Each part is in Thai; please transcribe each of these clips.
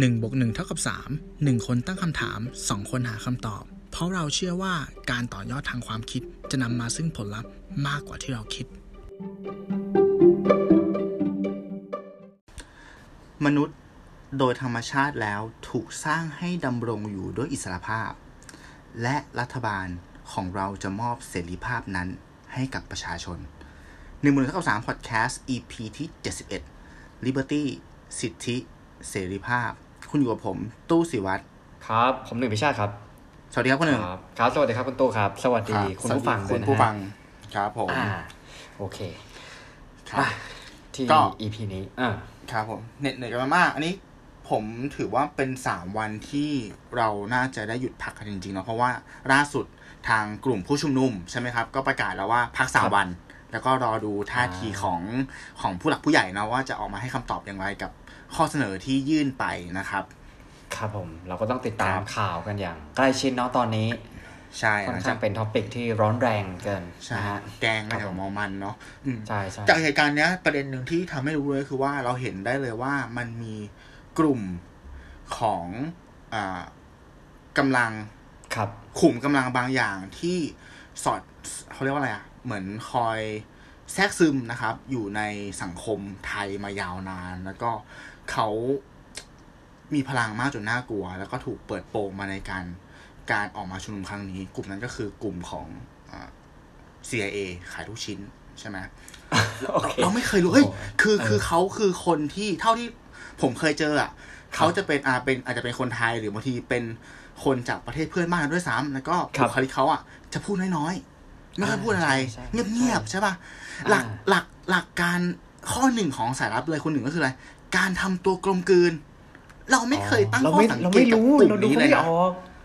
1 บวก 1 เท่ากับ 3 1 คนตั้งคำถาม 2 คนหาคำตอบเพราะเราเชื่อว่าการต่อยอดทางความคิดจะนำมาซึ่งผลลัพธ์มากกว่าที่เราคิดมนุษย์โดยธรรมชาติแล้วถูกสร้างให้ดำรงอยู่ด้วยอิสรภาพและรัฐบาลของเราจะมอบเสรีภาพนั้นให้กับประชาชน113 Podcast EP ที่ 71 Liberty สิทธิเสรีภาพคุณอยู่กับผมตู้ศิวัตรครับผมหนึ่งพิชาติครับสวัสดีครับคุณหนึ่งครับสวัสดีครับคุณตู้ครับสวัสดีคุณผู้ฟังด้วยนะครับผมโอเคครับที่ EP นี้ครับผมเหน็ดเหนื่อยกันมากอันนี้ผมถือว่าเป็น3วันที่เราน่าจะได้หยุดพักกันจริงๆเนาะเพราะว่าล่าสุดทางกลุ่มผู้ชุมนุมใช่ไหมครับก็ประกาศแล้วว่าพัก3วันแล้วก็รอดูท่าทีของผู้หลักผู้ใหญ่นะว่าจะออกมาให้คำตอบอย่างไรกับข้อเสนอที่ยื่นไปนะครับครับผมเราก็ต้องติดตามข่าวกันอย่างใกล้ชิดเนาะตอนนี้ใช่ค่อนข้างเป็นท็อปิกที่ร้อนแรงเกินนะฮะแกงกันอย่างมอมันเนาะใช่ใช่จากเหตุการณ์เนี้ยประเด็นหนึ่งที่ทำให้รู้เลยคือว่าเราเห็นได้เลยว่ามันมีกลุ่มของกำลังขุมกำลังบางอย่างที่สอดเขาเรียกว่าอะไรอ่ะเหมือนคอยแทรกซึมนะครับอยู่ในสังคมไทยมายาวนานแล้วก็เขามีพลังมากจนน่ากลัวแล้วก็ถูกเปิดโปงมาในการออกมาชุมนุมครั้งนี้กลุ่มนั้นก็คือกลุ่มของCIA ขายทุกชิ้นใช่ไหม okay. เราไม่เคยรู้เฮ้ย คือเขาคือคนที่เท่าที่ผมเคยเจออ่ะ เขาจะเป็นอาจจะเป็นคนไทยหรือบางทีเป็นคนจากประเทศเพื่อนบ้านด้วยซ้ำแล้วก็บุคลิกเขาอ่ะจะพูดน้อยๆไม่ค่อยพูดอะไรเงียบๆใช่ป่ะหลักการข้อหนึ่งของสายลับเลยคนหนึ่งก็คืออะไรการทำตัวกลมกลืนเราไม่เคยตั้งข้อสังเกตกับกลุ่มนี้เลยนะ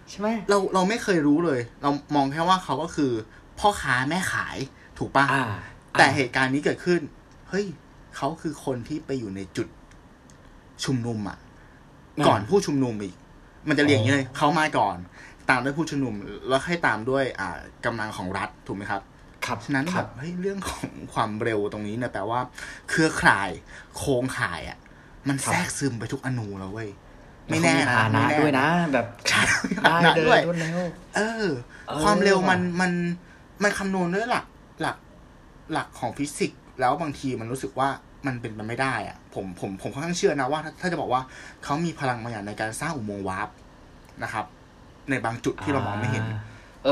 ใช่ไหมเราไม่เคยรู้เลยเรามองแค่ว่าเขาก็คือพ่อค้าแม่ขายถูกป่ะแต่เหตุการณ์นี้เกิดขึ้นเฮ้ยเขาคือคนที่ไปอยู่ในจุดชุมนุมอ่ะก่อนผู้ชุมนุมอีกมันจะเรียงอย่างนี้เลยเขามาก่อนตามด้วยผู้ชุมนุมแล้วให้ตามด้วยกำลังของรัฐถูกไหมครับครับฉะนั้นแบบเฮ้ยเรื่องของความเร็วตรงนี้เนี่ยแปลว่าเครือข่ายโครงข่ายอ่ะมันแทรกซึมไปทุกอนูแล้วเว้ยไม่แน่นะไม่แน่ด้วยนะแบบได้ด้วยความเร็วมันคำนวณด้วยหลักของฟิสิกส์แล้วบางทีมันรู้สึกว่ามันเป็นไปไม่ได้อ่ะผมค่อนข้างเชื่อนะว่าถ้าจะบอกว่าเขามีพลังบางอย่างในการสร้างอุโมงค์วาร์ปนะครับในบางจุดที่เรามองไม่เห็น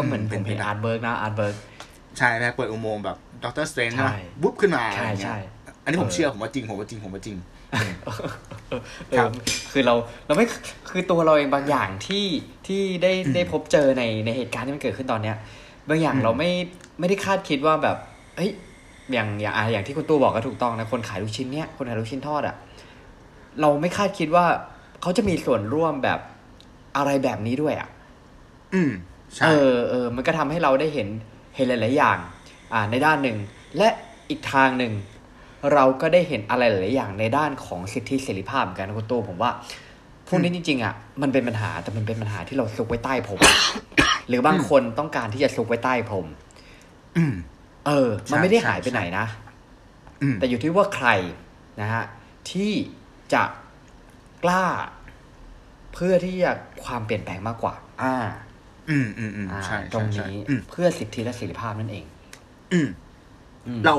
เหมือนเป็นอาร์ตเบิร์กนะอาร์ตเบิร์กใช่นะเปิดอุโมงค์แบบด็อกเตอร์สเตรนจ์ใช่ไหมบุ๊บขึ้นมาใช่ใช่อันนี้ผมเชื่อผมว่าจริงคือเราไม่คือตัวเราเองบางอย่างที่ได้พบเจอในเหตุการณ์ที่มันเกิดขึ้นตอนเนี้ยบางอย่างเราไม่ได้คาดคิดว่าแบบเฮ้ยอย่างที่คุณตู้บอกก็ถูกต้องนะคนขายลูกชิ้นเนี้ยคนขายลูกชิ้นทอดอ่ะเราไม่คาดคิดว่าเขาจะมีส่วนร่วมแบบอะไรแบบนี้ด้วยอ่ะใช่มันก็ทำให้เราได้เห็นหลายๆอย่างในด้านหนึ่งและอีกทางหนึ่งเราก็ได้เห็นอะไรหลายอย่างในด้านของสิทธิเสรีภาพเหมือนกันนะคุณตู้ผมว่าพวกนี้จริงๆอ่ะมันเป็นปัญหาแต่มันเป็นปัญหาที่เราซุกไว้ใต้ผม หรือบางคนต้องการที่จะซุกไว้ใต้ผมมันไม่ได้หายไปไหนนะแต่อยู่ที่ว่าใครนะฮะที่จะกล้าเพื่อที่จะความเปลี่ยนแปลงมากกว่าใช่ตรงนี้เพื่อสิทธิและเสรีภาพนั่นเองเ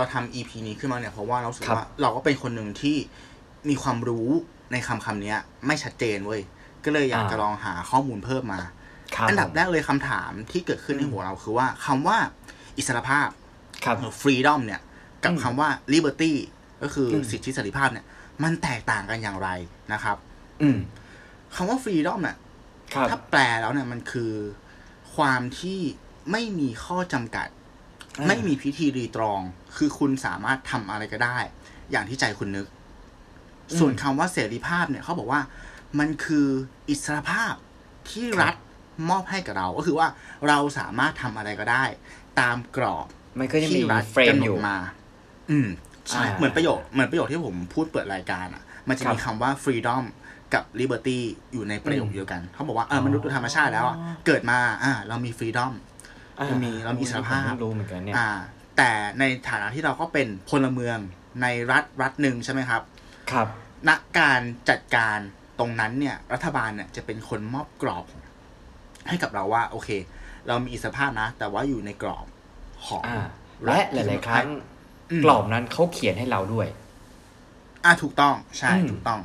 ราทำ EP นี้ขึ้นมาเนี่ยเพราะว่าเราสึกว่าเราก็เป็นคนหนึ่งที่มีความรู้ในคำนี้ไม่ชัดเจนเว้ยก็เลยอยากจะลองหาข้อมูลเพิ่มมาอันดับแรกเลยคำถามที่เกิดขึ้นในหัวเราคือว่าคำว่าอิสรภาพหรือ freedom เนี่ยกับคำว่า liberty ก็คือสิทธิเสรีภาพเนี่ยมันแตกต่างกันอย่างไรนะครับคำว่า freedom เนี่ยถ้าแปลแล้วเนี่ยมันคือความที่ไม่มีข้อจำกัดไม่มีพิธีรีตรองคือคุณสามารถทำอะไรก็ได้อย่างที่ใจคุณนึกส่วนคำว่าเสรีภาพเนี่ยเขาบอกว่ามันคืออิสรภาพที่รัฐมอบให้กับเราก็คือว่าเราสามารถทำอะไรก็ได้ตามกรอบที่รัฐกำหนดมาใช่เหมือนประโยคที่ผมพูดเปิดรายการอ่ะมันจะมีคำว่า freedom กับ liberty อยู่ในประโยคเดียวกันเขาบอกว่ามนุษย์โดยธรรมชาติแล้วเกิดมาเรามี freedomเรามีอิสรภาพรู้เหมือนกันเนี่ยแต่ในฐานะที่เราก็เป็นพลเมืองในรัฐหนึ่งใช่ไหมครับณการจัดการ ตรงนั้นเนี่ยรัฐบาลเนี่ยจะเป็นคนมอบกรอบให้กับเราว่าโอเคเรามีอิสรภาพนะแต่ว่าอยู่ในกรอบของและหลายๆครั้งกรอบนั้นเขาเขียนให้เราด้วยถูกต้องใช่ถูกต้อง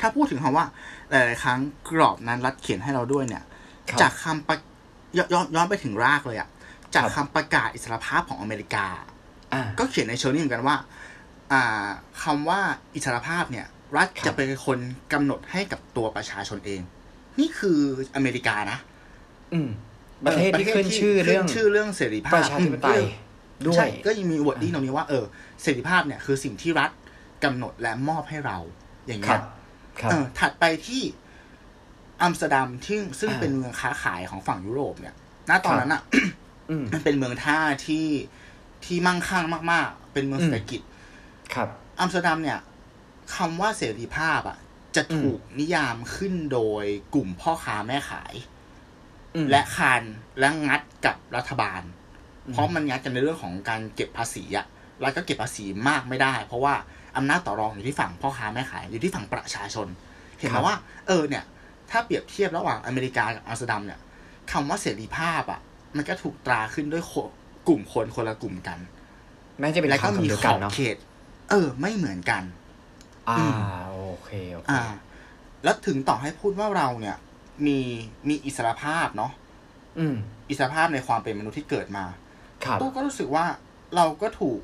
ถ้าพูดถึงคำว่าหลายๆครั้งกรอบนั้นรัฐเขียนให้เราด้วยเนี่ยจากคำประย้อนไปถึงรากเลยอ่ะจากคำประกาศอิสรภาพของอเมริกาก็เขียนในเชิงนี้เหมือนกันว่าคำว่าอิสรภาพเนี่ยรัฐจะเป็นคนกำหนดให้กับตัวประชาชนเองนี่คืออเมริกานะประเทศที่ขึ้นชื่อเรื่องเสรีภาพประชาธิปไตยด้วยใช่ก็ยังมีวอร์ดดิ้งตรงนี้ว่าเสรีภาพเนี่ยคือสิ่งที่รัฐกำหนดและมอบให้เราอย่างเงี้ยถัดไปที่อัมสเตอร์ดัมซึ่งเป็นเมืองค้าขายของฝั่งยุโรปเนี่ยณตอนนั้นอ่ะ มันเป็นเมืองท่าที่มั่งคั่งมากๆเป็นเมืองเศรษฐกิจอัมสเตอร์ดัมเนี่ยคำว่าเสรีภาพอ่ะจะถูกนิยามขึ้นโดยกลุ่มพ่อค้าแม่ขายและคานและงัดกับรัฐบาลเพราะมันงัดกันในเรื่องของการเก็บภาษีอ่ะรัฐก็เก็บภาษีมากไม่ได้เพราะว่าอำนาจต่อรองอยู่ที่ฝั่งพ่อค้าแม่ขายอยู่ที่ฝั่งประชาชนเห็นไหมว่าเนี่ยถ้าเปรียบเทียบระหว่างอเมริกากับอัมสเตอร์ดัมเนี่ยคำว่าเสรีภาพอ่ะมันก็ถูกตราขึ้นด้วยกลุ่มคนคนละกลุ่มกันแม้จะเป็นคำเดียวกันเนาะไม่เหมือนกันโอเคแล้วถึงต่อให้พูดว่าเราเนี่ยมีอิสรภาพเนาะอิสรภาพในความเป็นมนุษย์ที่เกิดมาตู้ก็รู้สึกว่าเราก็ถูก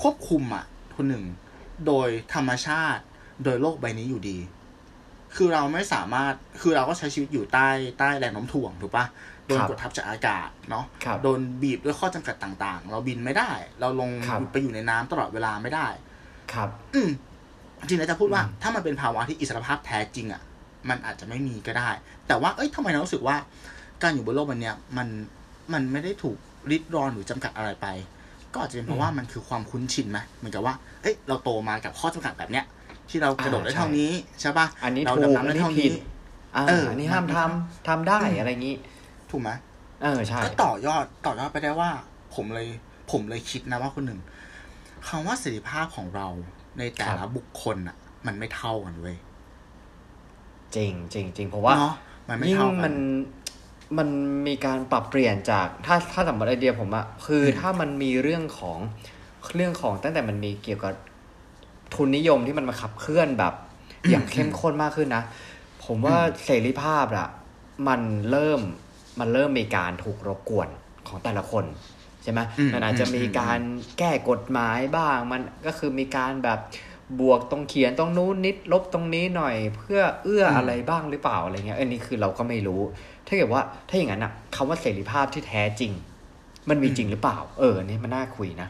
ควบคุมคนหนึ่งโดยธรรมชาติโดยโลกใบนี้อยู่ดีคือเราไม่สามารถคือเราก็ใช้ชีวิตอยู่ใต้แรงโน้มถ่วงถูกป่ะโดนกดทับจากอากาศเนาะโดนบีบด้วยข้อจำกัดต่างๆเราบินไม่ได้เราลงไปอยู่ในน้ำตลอดเวลาไม่ได้ครับจริงๆแล้วจะพูดว่าถ้ามันเป็นภาวะที่อิสรภาพแท้จริงมันอาจจะไม่มีก็ได้แต่ว่าทำไมเรารู้สึกว่าการอยู่บนโลกวันนี้มันไม่ได้ถูกริดรอนหรือจำกัดอะไรไปก็อาจจะเป็นเพราะว่ามันคือความคุ้นชินไหมเหมือนกับว่าเราโตมากับข้อจำกัดแบบเนี้ยที่เรากระโดดได้เท่านี้ใช่ป่ะอันนี้ถูกอันนี้ผิดอันนี้ห้ามทำได้อะไรงี้ถูกไหมใช่ก็ต่อยอดไปได้ว่าผมเลยคิดนะว่าคนหนึ่งคำว่าเสรีภาพของเราในแต่ละบุคคลมันไม่เท่ากันเว้ยจริงเพราะว่ามันไม่เท่ากันมันมีการปรับเปลี่ยนจากถ้าสมมติไอเดียผมคือถ้ามันมีเรื่องของตั้งแต่มันมีเกี่ยวกับทุนนิยมที่มันมาขับเคลื่อนแบบ อย่างเข้มข้นมากขึ้นนะผมว่าเสรีภาพมันเริ่มมีการถูกรบกวนของแต่ละคนใช่ไหมมันอาจจะมีการแก้กฎหมายบ้างมันก็คือมีการแบบบวกตรงเขียนตรงนู้นนิดลบตรงนี้หน่อยเพื่อเอื้ออะไรบ้างหรือเปล่าอะไรเงี้ยนี่คือเราก็ไม่รู้ถ้าเกิดว่าถ้าอย่างนั้นคำว่าเสรีภาพที่แท้จริงมันมีจริงหรือเปล่านี่มันน่าคุยนะ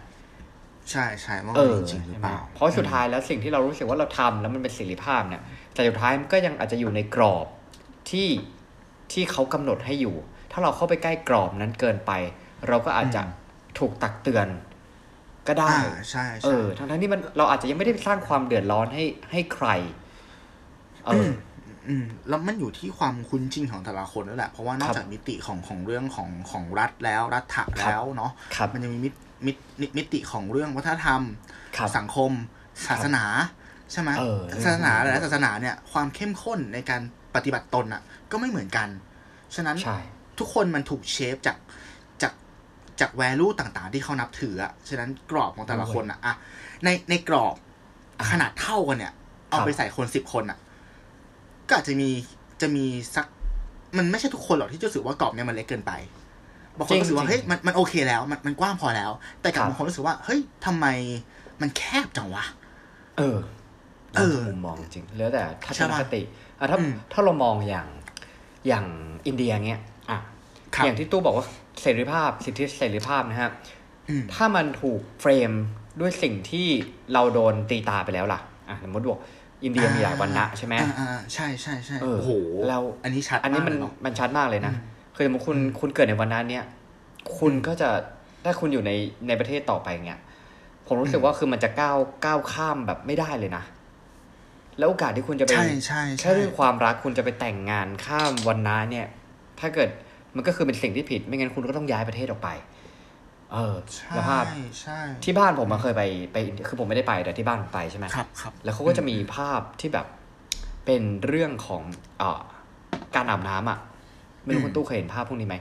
ใช่ใช่ว่ามันมีจริงหรือเปล่าเพราะสุดท้ายแล้วสิ่งที่เรารู้สึกว่าเราทำแล้วมันเป็นเสรีภาพเนี่ยแต่สุดท้ายมันก็ยังอาจจะอยู่ในกรอบที่เขากำหนดให้อยู่ถ้าเราเข้าไปใกล้กรอบนั้นเกินไปเราก็อาจจะถูกตักเตือนก็ได้ใช่ทั้งที่มันเราอาจจะยังไม่ได้สร้างความเดือดร้อนให้ใครแล้วมันอยู่ที่ความคุ้นชินของแต่ละคนแล้วแหละเพราะว่านอกจากมิติของเรื่องของรัฐแล้วรัฐะแล้วเนาะมันยังมีมิติของเรื่องวัฒนธรรมสังคมศาสนาใช่ไหมศาสนาและศาสนาเนี่ยความเข้มข้นในการปฏิบัติตนก็ไม่เหมือนกันฉะนั้นทุกคนมันถูกเชฟจากแวลูต่างๆที่เขานับถือฉะนั้นกรอบของแต่ละคนในกรอบขนาดเท่ากันเนี่ยเอาไปใส่คน10คนก็อาจจะมีสักมันไม่ใช่ทุกคนหรอกที่จะรู้สึกว่ากรอบเนี่ยมันเล็กเกินไปบางคนรู้สึกว่าเฮ้ยมันโอเคแล้วมันกว้างพอแล้วแต่กับบางคนรู้สึกว่าเฮ้ยทำไมมันแคบจังวะมุมมองจริงแล้วแต่ทัศนคติถ้าเรามองอย่างอินเดียเงี้ยอย่างที่ตู้บอกว่าเสรีภาพสิทธิเสรีภาพนะฮะถ้ามันถูกเฟรมด้วยสิ่งที่เราโดนตีตาไปแล้วล่ะสมมติว่าอินเดียมีหลายวรรณะใช่ไหมใช่ใช่ใช่โอ้โหแล้วอันนี้มันชัดมากเลยนะคือถ้าคุณเกิดในวรรณะเนี้ยคุณก็จะถ้าคุณอยู่ในประเทศต่อไปเงี้ยผมรู้สึกว่าคือมันจะก้าวข้ามแบบไม่ได้เลยนะแล้วโอกาสที่คุณจะไปแค่เรื่องความรักคุณจะไปแต่งงานข้ามวรรณะเนี่ยถ้าเกิดมันก็คือเป็นสิ่งที่ผิดไม่งั้นคุณก็ต้องย้ายประเทศออกไป แล้วภาพที่บ้านผมเคยไปคือผมไม่ได้ไปแต่ที่บ้านผมไปใช่ไหมครับครับแล้วเขาก็จะมีภาพที่แบบเป็นเรื่องของการอาบน้ำอ่ะไม่รู้คุณตู้เคยเห็นภาพพวกนี้ไหม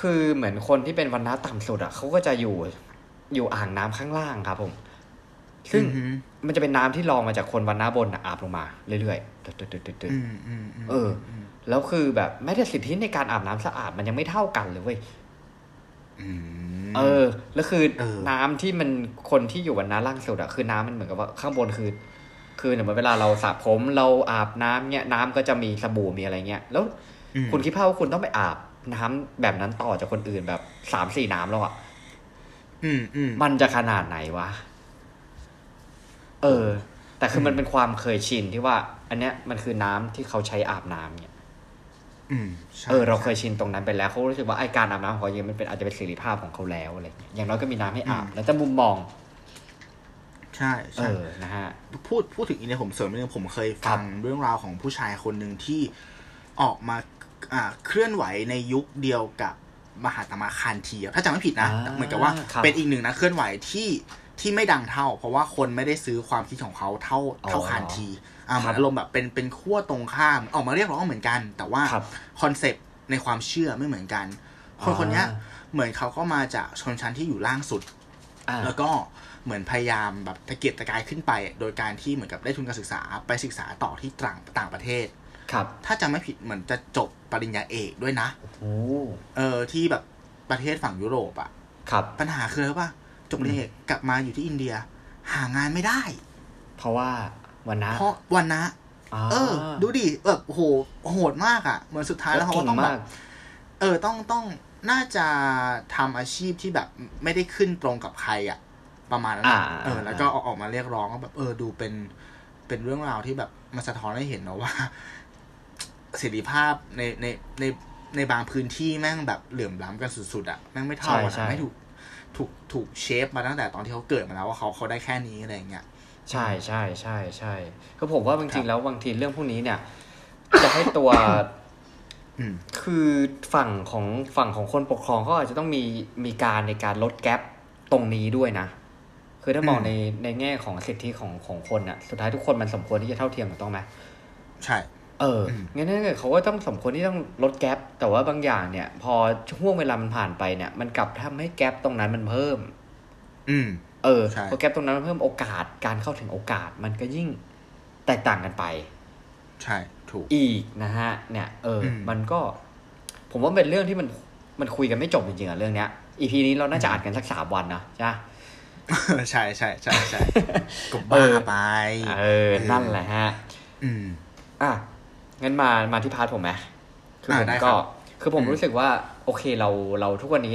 คือเหมือนคนที่เป็นวรรณะต่ำสุดอ่ะเขาก็จะอยู่อ่างน้ำข้างล่างครับผมซึ่งมันจะเป็นน้ำที่รองมาจากคนวรรณะบนอาบลงมาเรื่อยๆตึ๊ดๆแล้วคือแบบแม้แต่สิทธิในการอาบน้ำสะอาดมันยังไม่เท่ากันเลยเว้ยแล้วคือน้ำที่มันคนที่อยู่วรรณะล่างสุดอะคือน้ำมันเหมือนกับว่าข้างบนคือเหมือนเวลาเราสระผมเราอาบน้ำเนี้ยน้ำก็จะมีสบู่มีอะไรเงี้ยแล้วคุณคิดภาพว่าคุณต้องไปอาบน้ำแบบนั้นต่อจากคนอื่นแบบ 3-4 น้ำแล้วอะมันจะขนาดไหนวะแต่คือมันเป็นความเคยชินที่ว่าอันเนี้ยมันคือน้ำที่เขาใช้อาบน้ำเนี่ยเราเคยชินตรงนั้นไปแล้วเขารู้สึกว่าไอ้การอาบน้ำของเขาเนี่ยมันเป็นอาจจะเป็นศิลปะของเขาแล้วอะไรอย่างน้อยก็มีน้ำให้อาบแล้วแต่มุมมองใช่ใช่นะฮะพูดถึงอีเนี่ยผมเสริมนิดนึงผมเคยฟังเรื่องราวของผู้ชายคนหนึ่งที่ออกมาเคลื่อนไหวในยุคเดียวกับมหาตมะคานธีถ้าจำไม่ผิดนะเหมือนกับว่าเป็นอีกหนึ่งนะเคลื่อนไหวที่ไม่ดังเท่าเพราะว่าคนไม่ได้ซื้อความคิดของเขาเท่าคานธีมันอารมณ์แบบเป็นขั้วตรงข้ามออกมาเรียกร้องเหมือนกันแต่ว่าคอนเซปต์ในความเชื่อไม่เหมือนกันคนนี้เหมือนเขาก็มาจากชนชั้นที่อยู่ล่างสุดแล้วก็เหมือนพยายามแบบตะเกียกตะกายขึ้นไปโดยการที่เหมือนกับได้ทุนการศึกษาไปศึกษาต่อที่ต่างประเทศถ้าจำไม่ผิดเหมือนจะจบปริญญาเอกด้วยนะที่แบบประเทศฝั่งยุโรปอะปัญหาคืออะไรว่าจบปริญญาเอกกลับมาอยู่ที่อินเดียหางานไม่ได้เพราะว่าวันนะดูดิแบบโหโหดมากอ่ะเหมือนสุดท้ายแล้วเขาก็ต้องแบบต้องน่าจะทำอาชีพที่แบบไม่ได้ขึ้นตรงกับใครอ่ะประมาณนั้นแล้วก็ออกมาเรียกร้องแบบดูเป็นเรื่องราวที่แบบมันสะท้อนให้เห็นนะว่าเสรีภาพในบางพื้นที่แม่งแบบเหลื่อมล้ำกันสุดๆอ่ะแม่งไม่เท่ากันไม่ถูกเชฟมาตั้งแต่ตอนที่เขาเกิดมาแล้วว่าเขาได้แค่นี้อะไรอย่างเงี้ยใช่ใช่ใช่ใช่ก็ผมว่าจริงๆแล้วบางทีเรื่องพวกนี้เนี่ยจะให้ตัวคือฝั่งของคนปกครองเขาอาจจะต้องมีการในการลดแกปตรงนี้ด้วยนะคือถ้ามองในแง่ของสิทธิของคนอ่ะสุดท้ายทุกคนมันสมควรที่จะเท่าเทียมถูกต้องไหมใช่งั้นเนี่ยเขาก็ต้องสมควรที่ต้องลดแกปแต่ว่าบางอย่างเนี่ยพอช่วงเวลามันผ่านไปเนี่ยมันกลับทำให้แกปตรงนั้นมันเพิ่มพอแกปตรงนั้นมันเพิ่มโอกาสการเข้าถึงโอกาสมันก็ยิ่งแตกต่างกันไปใช่ถูกอีกนะฮะเนี่ยมันก็ผมว่าเป็นเรื่องที่มันคุยกันไม่จบจริงๆเรื่องเนี้ย EP นี้เราน่าจะอ่านกันสัก3วันนะใช่ ใช่ใช่ใช่ใช่ก็บ้าไปนั่นแหละฮะงั้นมาที่พาร์ทผมไหมคือผมก็คือผมรู้สึกว่าโอเคเราทุกวันนี้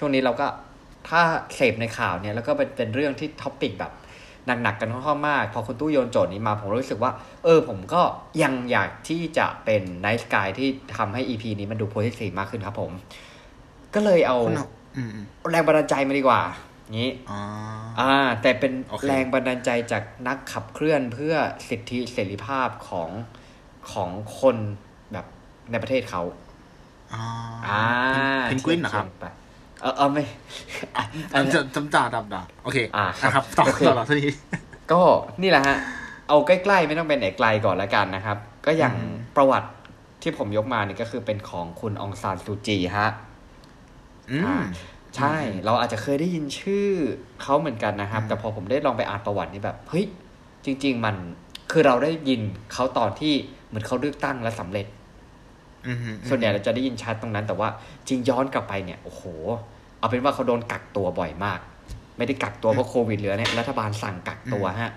ช่วงนี้เราก็ถ้าเสพในข่าวเนี่ยแล้วก็เป็นเรื่องที่ท็อปปิกแบบหนักๆกันค่อนข้างมากพอคุณตู้โยนโจทย์นี้มาผมรู้สึกว่าผมก็ยังอยากที่จะเป็นไนท์สกายที่ทำให้ EP นี้มันดูโพสิทีฟมากขึ้นครับผมก็เลยเอาแรงบันดาลใจมาดีกว่างี้แต่เป็นแรงบันดาลใจจากนักขับเคลื่อนเพื่อสิทธิเสรีภาพของคนแบบในประเทศเขาเพนกวินนะครับไม่จำจ่าดับโอเคครับต่อเราทีนี้ก็นี่แหละฮะเอาใกล้ๆไม่ต้องเป็นไหนไกลก่อนละกันนะครับก็อย่างประวัติที่ผมยกมาเนี่ยก็คือเป็นของคุณองซานซูจีฮะใช่เราอาจจะเคยได้ยินชื่อเขาเหมือนกันนะครับแต่พอผมได้ลองไปอ่านประวัตินี่แบบเฮ้ยจริงๆมันคือเราได้ยินเขาตอนที่เหมือนเขาเลือกตั้งและสำเร็จส่วนใหญ่เราจะได้ยินชัดตรงนั้นแต่ว่าจริงย้อนกลับไปเนี่ยโอ้โหเอาเป็นว่าเขาโดนกักตัวบ่อยมากไม่ได้กักตัวเพราะโควิดเหลือเนี่ยรัฐบาลสั่งกักตัวฮะ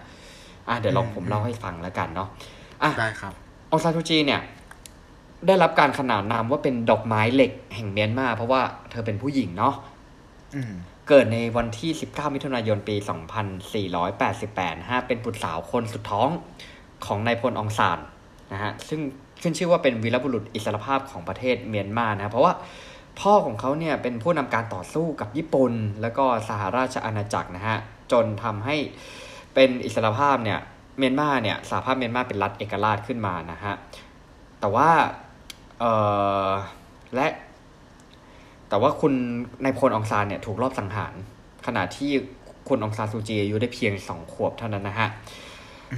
เดี๋ยวลองผมเล่าให้ฟังแล้วกันเนาะได้ครับองซานซูจีเนี่ยได้รับการขนานนามว่าเป็นดอกไม้เหล็กแห่งเมียนมาเพราะว่าเธอเป็นผู้หญิงเนาะเกิดในวันที่19มิถุนายนปี2488ฮะเป็นบุตรสาวคนสุดท้องของนายพลองซานนะฮะซึ่งขึ้นชื่อว่าเป็นวีรบุรุษอิสรภาพของประเทศเมียนมานะเพราะว่าพ่อของเขาเนี่ยเป็นผู้นำการต่อสู้กับญี่ปุ่นแล้วก็สหราชอาณาจักรนะฮะจนทำให้เป็นอิสรภาพเนี่ยเมียนมาเนี่ยสหภาพเมียนมาเป็นรัฐเอกราชขึ้นมานะฮะแต่ว่า แต่ว่าคุณนายพลองซานเนี่ยถูกลอบสังหารขณะที่คุณองซานซูจีอายุได้เพียง2 ขวบเท่านั้นนะฮะ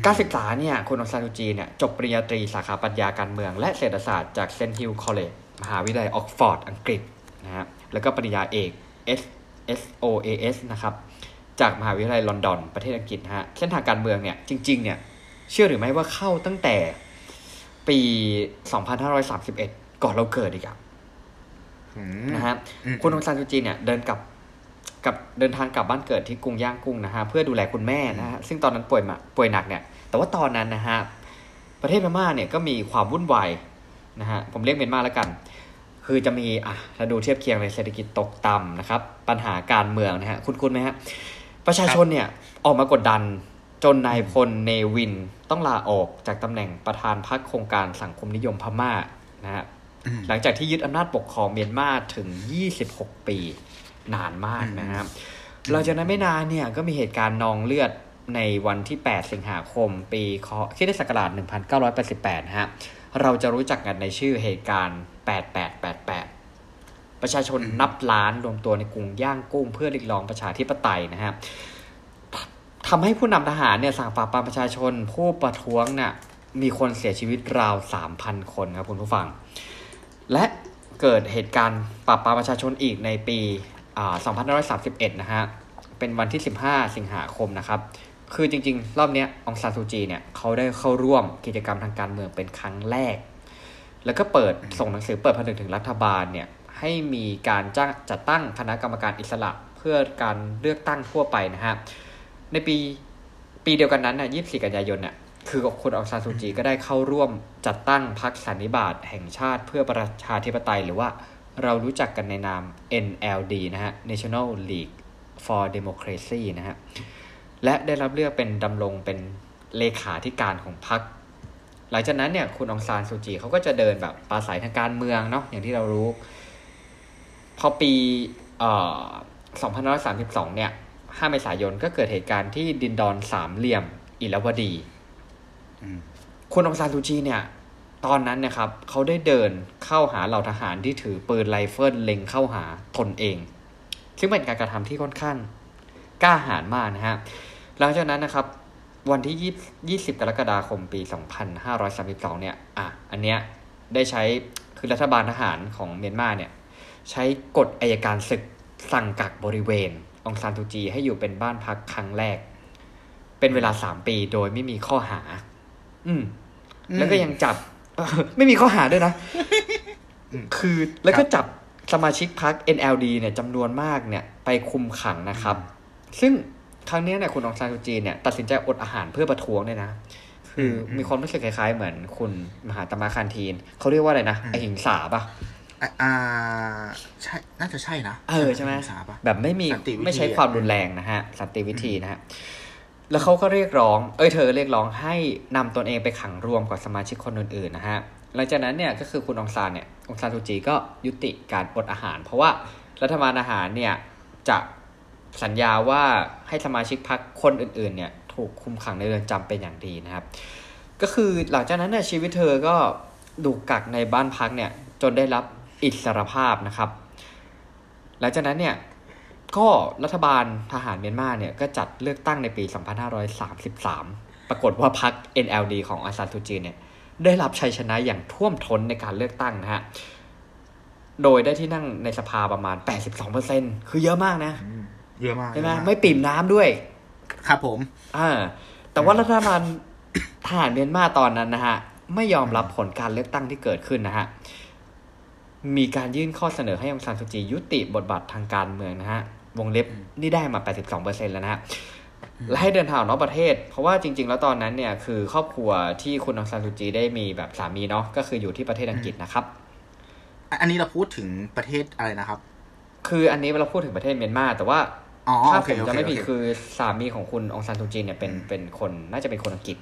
การศึกษาเนี่ยคุณองซานซูจีเนี่ยจบปริญญาตรีสาขาปรัชญาการเมืองและเศรษฐศาสตร์จากเซนต์ฮิลล์คอลเลจมหาวิทยาลัยออกฟอร์ดอังกฤษนะฮะแล้วก็ปริญญาเอก SOAS นะครับจากมหาวิทยาลัยลอนดอนประเทศอังกฤษฮะเส้นทางการเมืองเนี่ยจริงๆเนี่ยเชื่อหรือไม่ว่าเข้าตั้งแต่ปี 2531 ก่อนเราเกิดอีกอ่ะนะฮะคุณองซานซูจีเนี่ยเดินทางกลับบ้านเกิดที่กรุงย่างกุ้งนะฮะเพื่อดูแลคุณแม่นะฮะซึ่งตอนนั้นป่วยหนักเนี่ยแต่ว่าตอนนั้นนะฮะประเทศพม่าเนี่ยก็มีความวุ่นวายนะฮะผมเรียกเมียนมาแล้วกันคือจะมีถ้าดูเทียบเคียงเลยเศรษฐกิจตกต่ำนะครับปัญหาการเมืองนะฮะคุ้นๆไหมฮะประชาชนเนี่ยออกมากดดันจนนายพลเนวินต้องลาออกจากตำแหน่งประธานพรรคโครงการสังคมนิยมพม่านะฮะหลังจากที่ยึดอำนาจปกครองเมียนมาถึง26 ปีนานมากนะครับหลังจากนั้นไม่นานเนี่ยก็มีเหตุการณ์นองเลือดในวันที่8 สิงหาคมปีคริสตศักราช1988นะฮะเราจะรู้จักกันในชื่อเหตุการณ์8888ประชาชนนับล้านรวมตัวในกรุงย่างกุ้งเพื่อเรียกร้องประชาธิปไตยนะฮะทำให้ผู้นำทหารเนี่ยสั่งปราบปรามประชาชนผู้ประท้วงเนี่ยมีคนเสียชีวิตราว 3,000 คนครับคุณผู้ฟังและเกิดเหตุการณ์ปราบปรามประชาชนอีกในปี2531นะฮะเป็นวันที่15 สิงหาคมนะครับคือจริงๆรอบเนี้ยองซานซูจีเนี่ยเขาได้เข้าร่วมกิจกรรมทางการเมืองเป็นครั้งแรกแล้วก็ส่งหนังสือเปิดผนึกถึงรัฐบาลเนี่ยให้มีการจัดตั้งคณะกรรมการอิสระเพื่อการเลือกตั้งทั่วไปนะฮะในปีเดียวกันนั้นน่ะ24 กันยายนน่ะคือคุณองซานซูจีก็ได้เข้าร่วมจัดตั้งพรรคสันนิบาตแห่งชาติเพื่อประชาธิปไตยหรือว่าเรารู้จักกันในนาม NLD นะฮะ National League for Democracy นะฮะและได้รับเลือกเป็นดำรงเป็นเลขาธิการของพรรคหลังจากนั้นเนี่ยคุณองซานซูจีเขาก็จะเดินแบบปราศัยทางการเมืองเนาะอย่างที่เรารู้พอปี2532เนี่ย5 เมษายนก็เกิดเหตุการณ์ที่ดินดอนสามเหลี่ยมอิระวดีคุณองซานซูจีเนี่ยตอนนั้นนะครับเขาได้เดินเข้าหาเหล่าทหารที่ถือปืนไรเฟิลเล็งเข้าหาตนเองซึ่งเป็นการกระทำที่ค่อนข้างกล้าหาญมากนะฮะหลังจากนั้นนะครับวันที่20 กรกฎาคมปี2532เนี่ยอันเนี้ยได้ใช้คือรัฐบาลทหารของเมียนมาเนี่ยใช้กฎอัยการศึกสั่งกักบริเวณองซานซูจีให้อยู่เป็นบ้านพักครั้งแรกเป็นเวลา3 ปีโดยไม่มีข้อหาแล้วก็ยังจับไม่มีข้อหาด้วยนะคือแล้วก็จับสมาชิกพรรค NLD เนี่ยจำนวนมากเนี่ยไปคุมขังนะครับซึ่งครั้งนี้เนี่ยคุณองซานซูจีเนี่ยตัดสินใจอดอาหารเพื่อประท้วงเนี่ยนะคือมีความรู้สึกคล้ายๆเหมือนคุณมหาตมะคานธีนเขาเรียกว่าอะไรนะอหิงสาป่ะใช่น่าจะใช่นะใช่ไหมแบบไม่ใช้ความรุนแรงนะฮะสันติวิธีนะฮะแล้วเขาก็เรียกร้องเธอเรียกร้องให้นำตนเองไปขังรวมกับสมาชิกคนอื่นๆนะฮะหลังจากนั้นเนี่ยก็คือคุณองซานซูจีก็ยุติการอดอาหารเพราะว่ารัฐบาลอาหารเนี่ยจะสัญญาว่าให้สมาชิกพรรคคนอื่นๆเนี่ยถูกคุมขังในเรือนจำเป็นอย่างดีนะครับก็คือหลังจากนั้นเนี่ยชีวิตเธอก็ถูกกักในบ้านพักเนี่ยจนได้รับอิสรภาพนะครับหลังจากนั้นเนี่ยก็รัฐบาลทหารเมียนมาเนี่ยก็จัดเลือกตั้งในปี2533ปรากฏว่าพรรค NLD ขององซานซูจีเนี่ยได้รับชัยชนะอย่างท่วมท้นในการเลือกตั้งนะฮะโดยได้ที่นั่งในสภาประมาณ 82% คือเยอะมากนะเยอะมากใช่ไหมไม่ปิ่มน้ำด้วยครับผมแต่ว่ารัฐบาลทหารเมียนมาตอนนั้นนะฮะไม่ยอมรับผลการเลือกตั้งที่เกิดขึ้นนะฮะมีการยื่นข้อเสนอให้องซานซูจียุติบทบาททางการเมืองนะฮะวงเล็บนี่ได้มา 82% แล้วนะฮะและให้เดินทางออกนอกประเทศเพราะว่าจริงๆแล้วตอนนั้นเนี่ยคือครอบครัวที่คุณองซานซูจีได้มีแบบสามีเนาะก็คืออยู่ที่ประเทศอังกฤษนะครับอันนี้เราพูดถึงประเทศอะไรนะครับคืออันนี้เราพูดถึงประเทศเมียนมาแต่ว่าถ้าผมจะไม่ผิดคือสามีของคุณองซานซูจีเนี่ยเป็นคนน่าจะเป็นคนอังกฤษ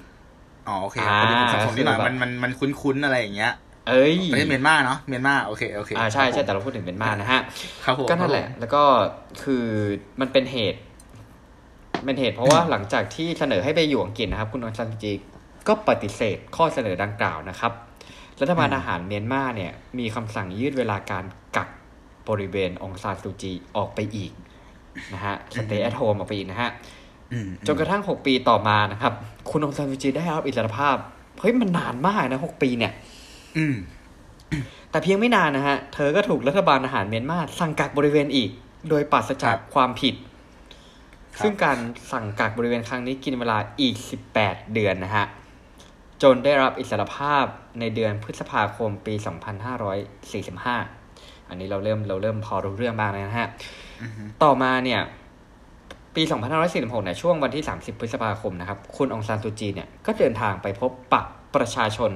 โอเคประเด็นสังคมนิดหน่อยมันคุ้นๆอะไรอย่างเงี้ยประเทศเมียนมาเนาะเมียนมาโอเคใช่ใช่แต่เราพูดถึงเมียนมานะฮะครับผมก็นั่นแหละแล้วก็คือมันเป็นเหตุเพราะว่าหลังจากที่เสนอให้ไปอยู่อังกฤษนะครับคุณองซานซูจีก็ปฏิเสธข้อเสนอดังกล่าวนะครับรัฐบาลทหารเมียนมาเนี่ยมีคำสั่งยืดเวลาการกัก บริเวณองซานซูจีออกไปอีกนะฮะ stay at home ออกไปอีกนะฮะจนกระทั่ง6ปีต่อมานะครับคุณองซานซูจีได้รับอิสรภาพเฮ้ยมันนานมากนะ6ปีเนี่ยแต่เพียงไม่นานนะฮะเธอก็ถูกรัฐบาลทหารเมียนมาสั่งกักบริเวณอีกโดยปราศจากความผิดซึ่งการสั่งกักบริเวณครั้งนี้กินเวลาอีก18เดือนนะฮะจนได้รับอิสรภาพในเดือนพฤษภาคมปี2545อันนี้เราเริ่มพอรู้เรื่องบ้างแล้วนะฮะต่อมาเนี่ยปี2546เนี่ยช่วงวันที่30พฤษภาคมนะครับคุณองซานซูจีเนี่ยก็เดินทางไปพบปะประชาชน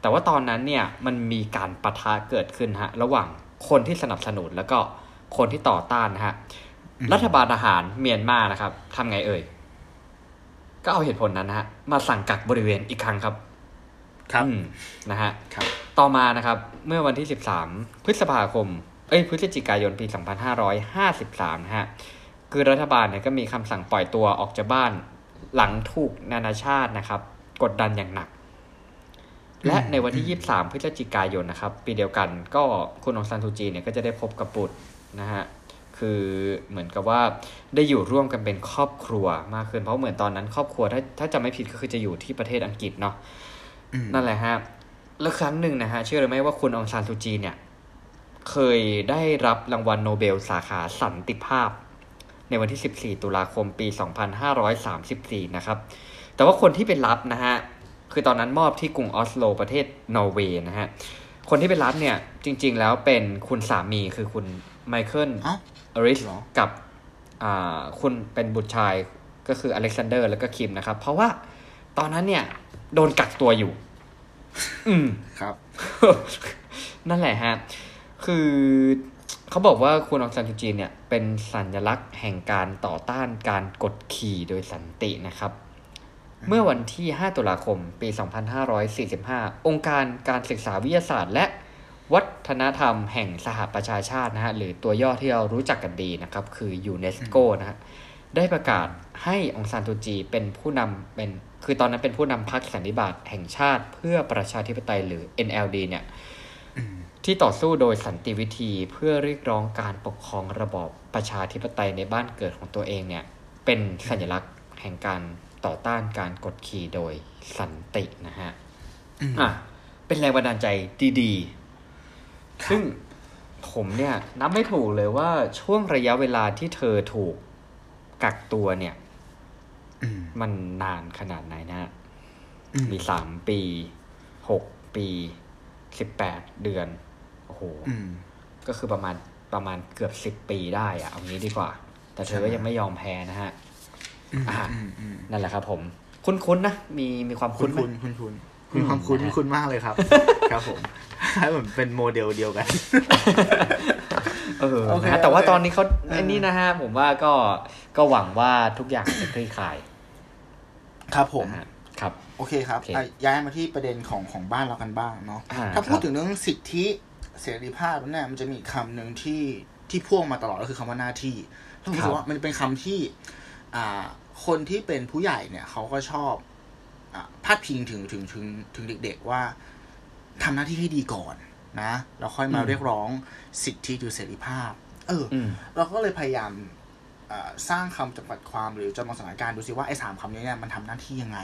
แต่ว่าตอนนั้นเนี่ยมันมีการปะทะเกิดขึ้นฮะระหว่างคนที่สนับสนุนแล้วก็คนที่ต่อต้านนะฮะรัฐบาลทหารเมียนมานะครับทำไงเอ่ยก็เอาเหตุผลนั้นนะฮะมาสั่งกักบริเวณอีกครั้งครับครับนะฮะต่อมานะครับเมื่อวันที่13พฤศจิกายนปี2553นะฮะคือรัฐบาลเนี่ยก็มีคำสั่งปล่อยตัวออกจากบ้านหลังถูกนานาชาตินะครับกดดันอย่างหนักและในวันที่23พฤศจิกายนนะครับปีเดียวกันก็คุณองซานซูจีเนี่ยก็จะได้พบกับบุตรนะฮะคือเหมือนกับว่าได้อยู่ร่วมกันเป็นครอบครัวมากขึ้นเพราะเหมือนตอนนั้นครอบครัวถ้าจะไม่ผิดก็คือจะอยู่ที่ประเทศอังกฤษเนาะนั่นแหละฮะแล้วครั้งหนึ่งนะฮะเชื่อหรือไม่ว่าคุณองซานซูจีเนี่ยเคยได้รับรางวัลโนเบลสาขาสันติภาพในวันที่14ตุลาคมปี2534นะครับแต่ว่าคนที่เป็นรับนะฮะคือตอนนั้นมอบที่กรุงออสโลประเทศนอร์เวย์นะฮะคนที่เป็นรับเนี่ยจริงๆแล้วเป็นคุณสามีคือคุณไมเคิลอริสกับคุณเป็นบุตรชายก็คืออเล็กซานเดอร์แล้วก็คิมนะครับเพราะว่าตอนนั้นเนี่ยโดนกักตัวอยู่ครับ นั่นแหละฮะคือเขาบอกว่าคุณองซานซูจีเนี่ยเป็นสัญลักษณ์แห่งการต่อต้านการกดขี่โดยสันตินะครับเมื่อวันที่5ตุลาคมปี2545องค์การการศึกษาวิทยาศาสตร์และวัฒนธรรมแห่งสหประชาชาตินะฮะหรือตัวย่อที่เรารู้จักกันดีนะครับคือยูเนสโกนะฮะได้ประกาศให้องซานซูจีเป็นผู้นำคือตอนนั้นเป็นผู้นำพรรคสันนิบาตแห่งชาติเพื่อประชาธิปไตยหรือ NLD เนี่ยที่ต่อสู้โดยสันติวิธีเพื่อเรียกร้องการปกครองระบอบประชาธิปไตยในบ้านเกิดของตัวเองเนี่ยเป็นสัญลักษณ์แห่งการต่อต้านการกดขี่โดยสันตินะฮะเป็นแรงบันดาลใจดีๆซึ่งผมเนี่ยนับไม่ถูกเลยว่าช่วงระยะเวลาที่เธอถูกกักตัวเนี่ยมันนานขนาดไหนนะฮะมี3ปี6ปี18เดือนโอ้โหก็คือประมาณเกือบ10ปีได้อ่ะเอางี้ดีกว่าแต่เธอก็ยังไม่ยอมแพ้นะฮะนั่นแหละครับผมคุ้นๆนะมีความคุ้นมั้ยคุ้นความคุ้นมากเลยครับครับผมคล้ายเหมือนเป็นโมเดลเดียวกันแต่ว่าตอนนี้เขาอันนี้นะฮะผมว่าก็หวังว่าทุกอย่างจะคลี่คลายครับผมครับโอเคครับย้ายมาที่ประเด็นของบ้านเรากันบ้างเนาะถ้าพูดถึงเรื่องสิทธิเสรีภาพเนี่ยมันจะมีคำหนึ่งที่พ่วงมาตลอดก็คือคำว่าหน้าที่ผมรู้สึกว่ามันเป็นคำที่คนที่เป็นผู้ใหญ่เนี่ยเขาก็ชอบพาดพิงถึงเด็กๆว่าทำหน้าที่ให้ดีก่อนนะแล้วค่อยมาเรียกร้องสิทธิหรือเสรีภาพเราก็เลยพยายามสร้างคำจำกัดความหรือจำลองสถานการณ์ดูสิว่าไอ้3คำนี้เนี่ยมันทำหน้าที่ยังไง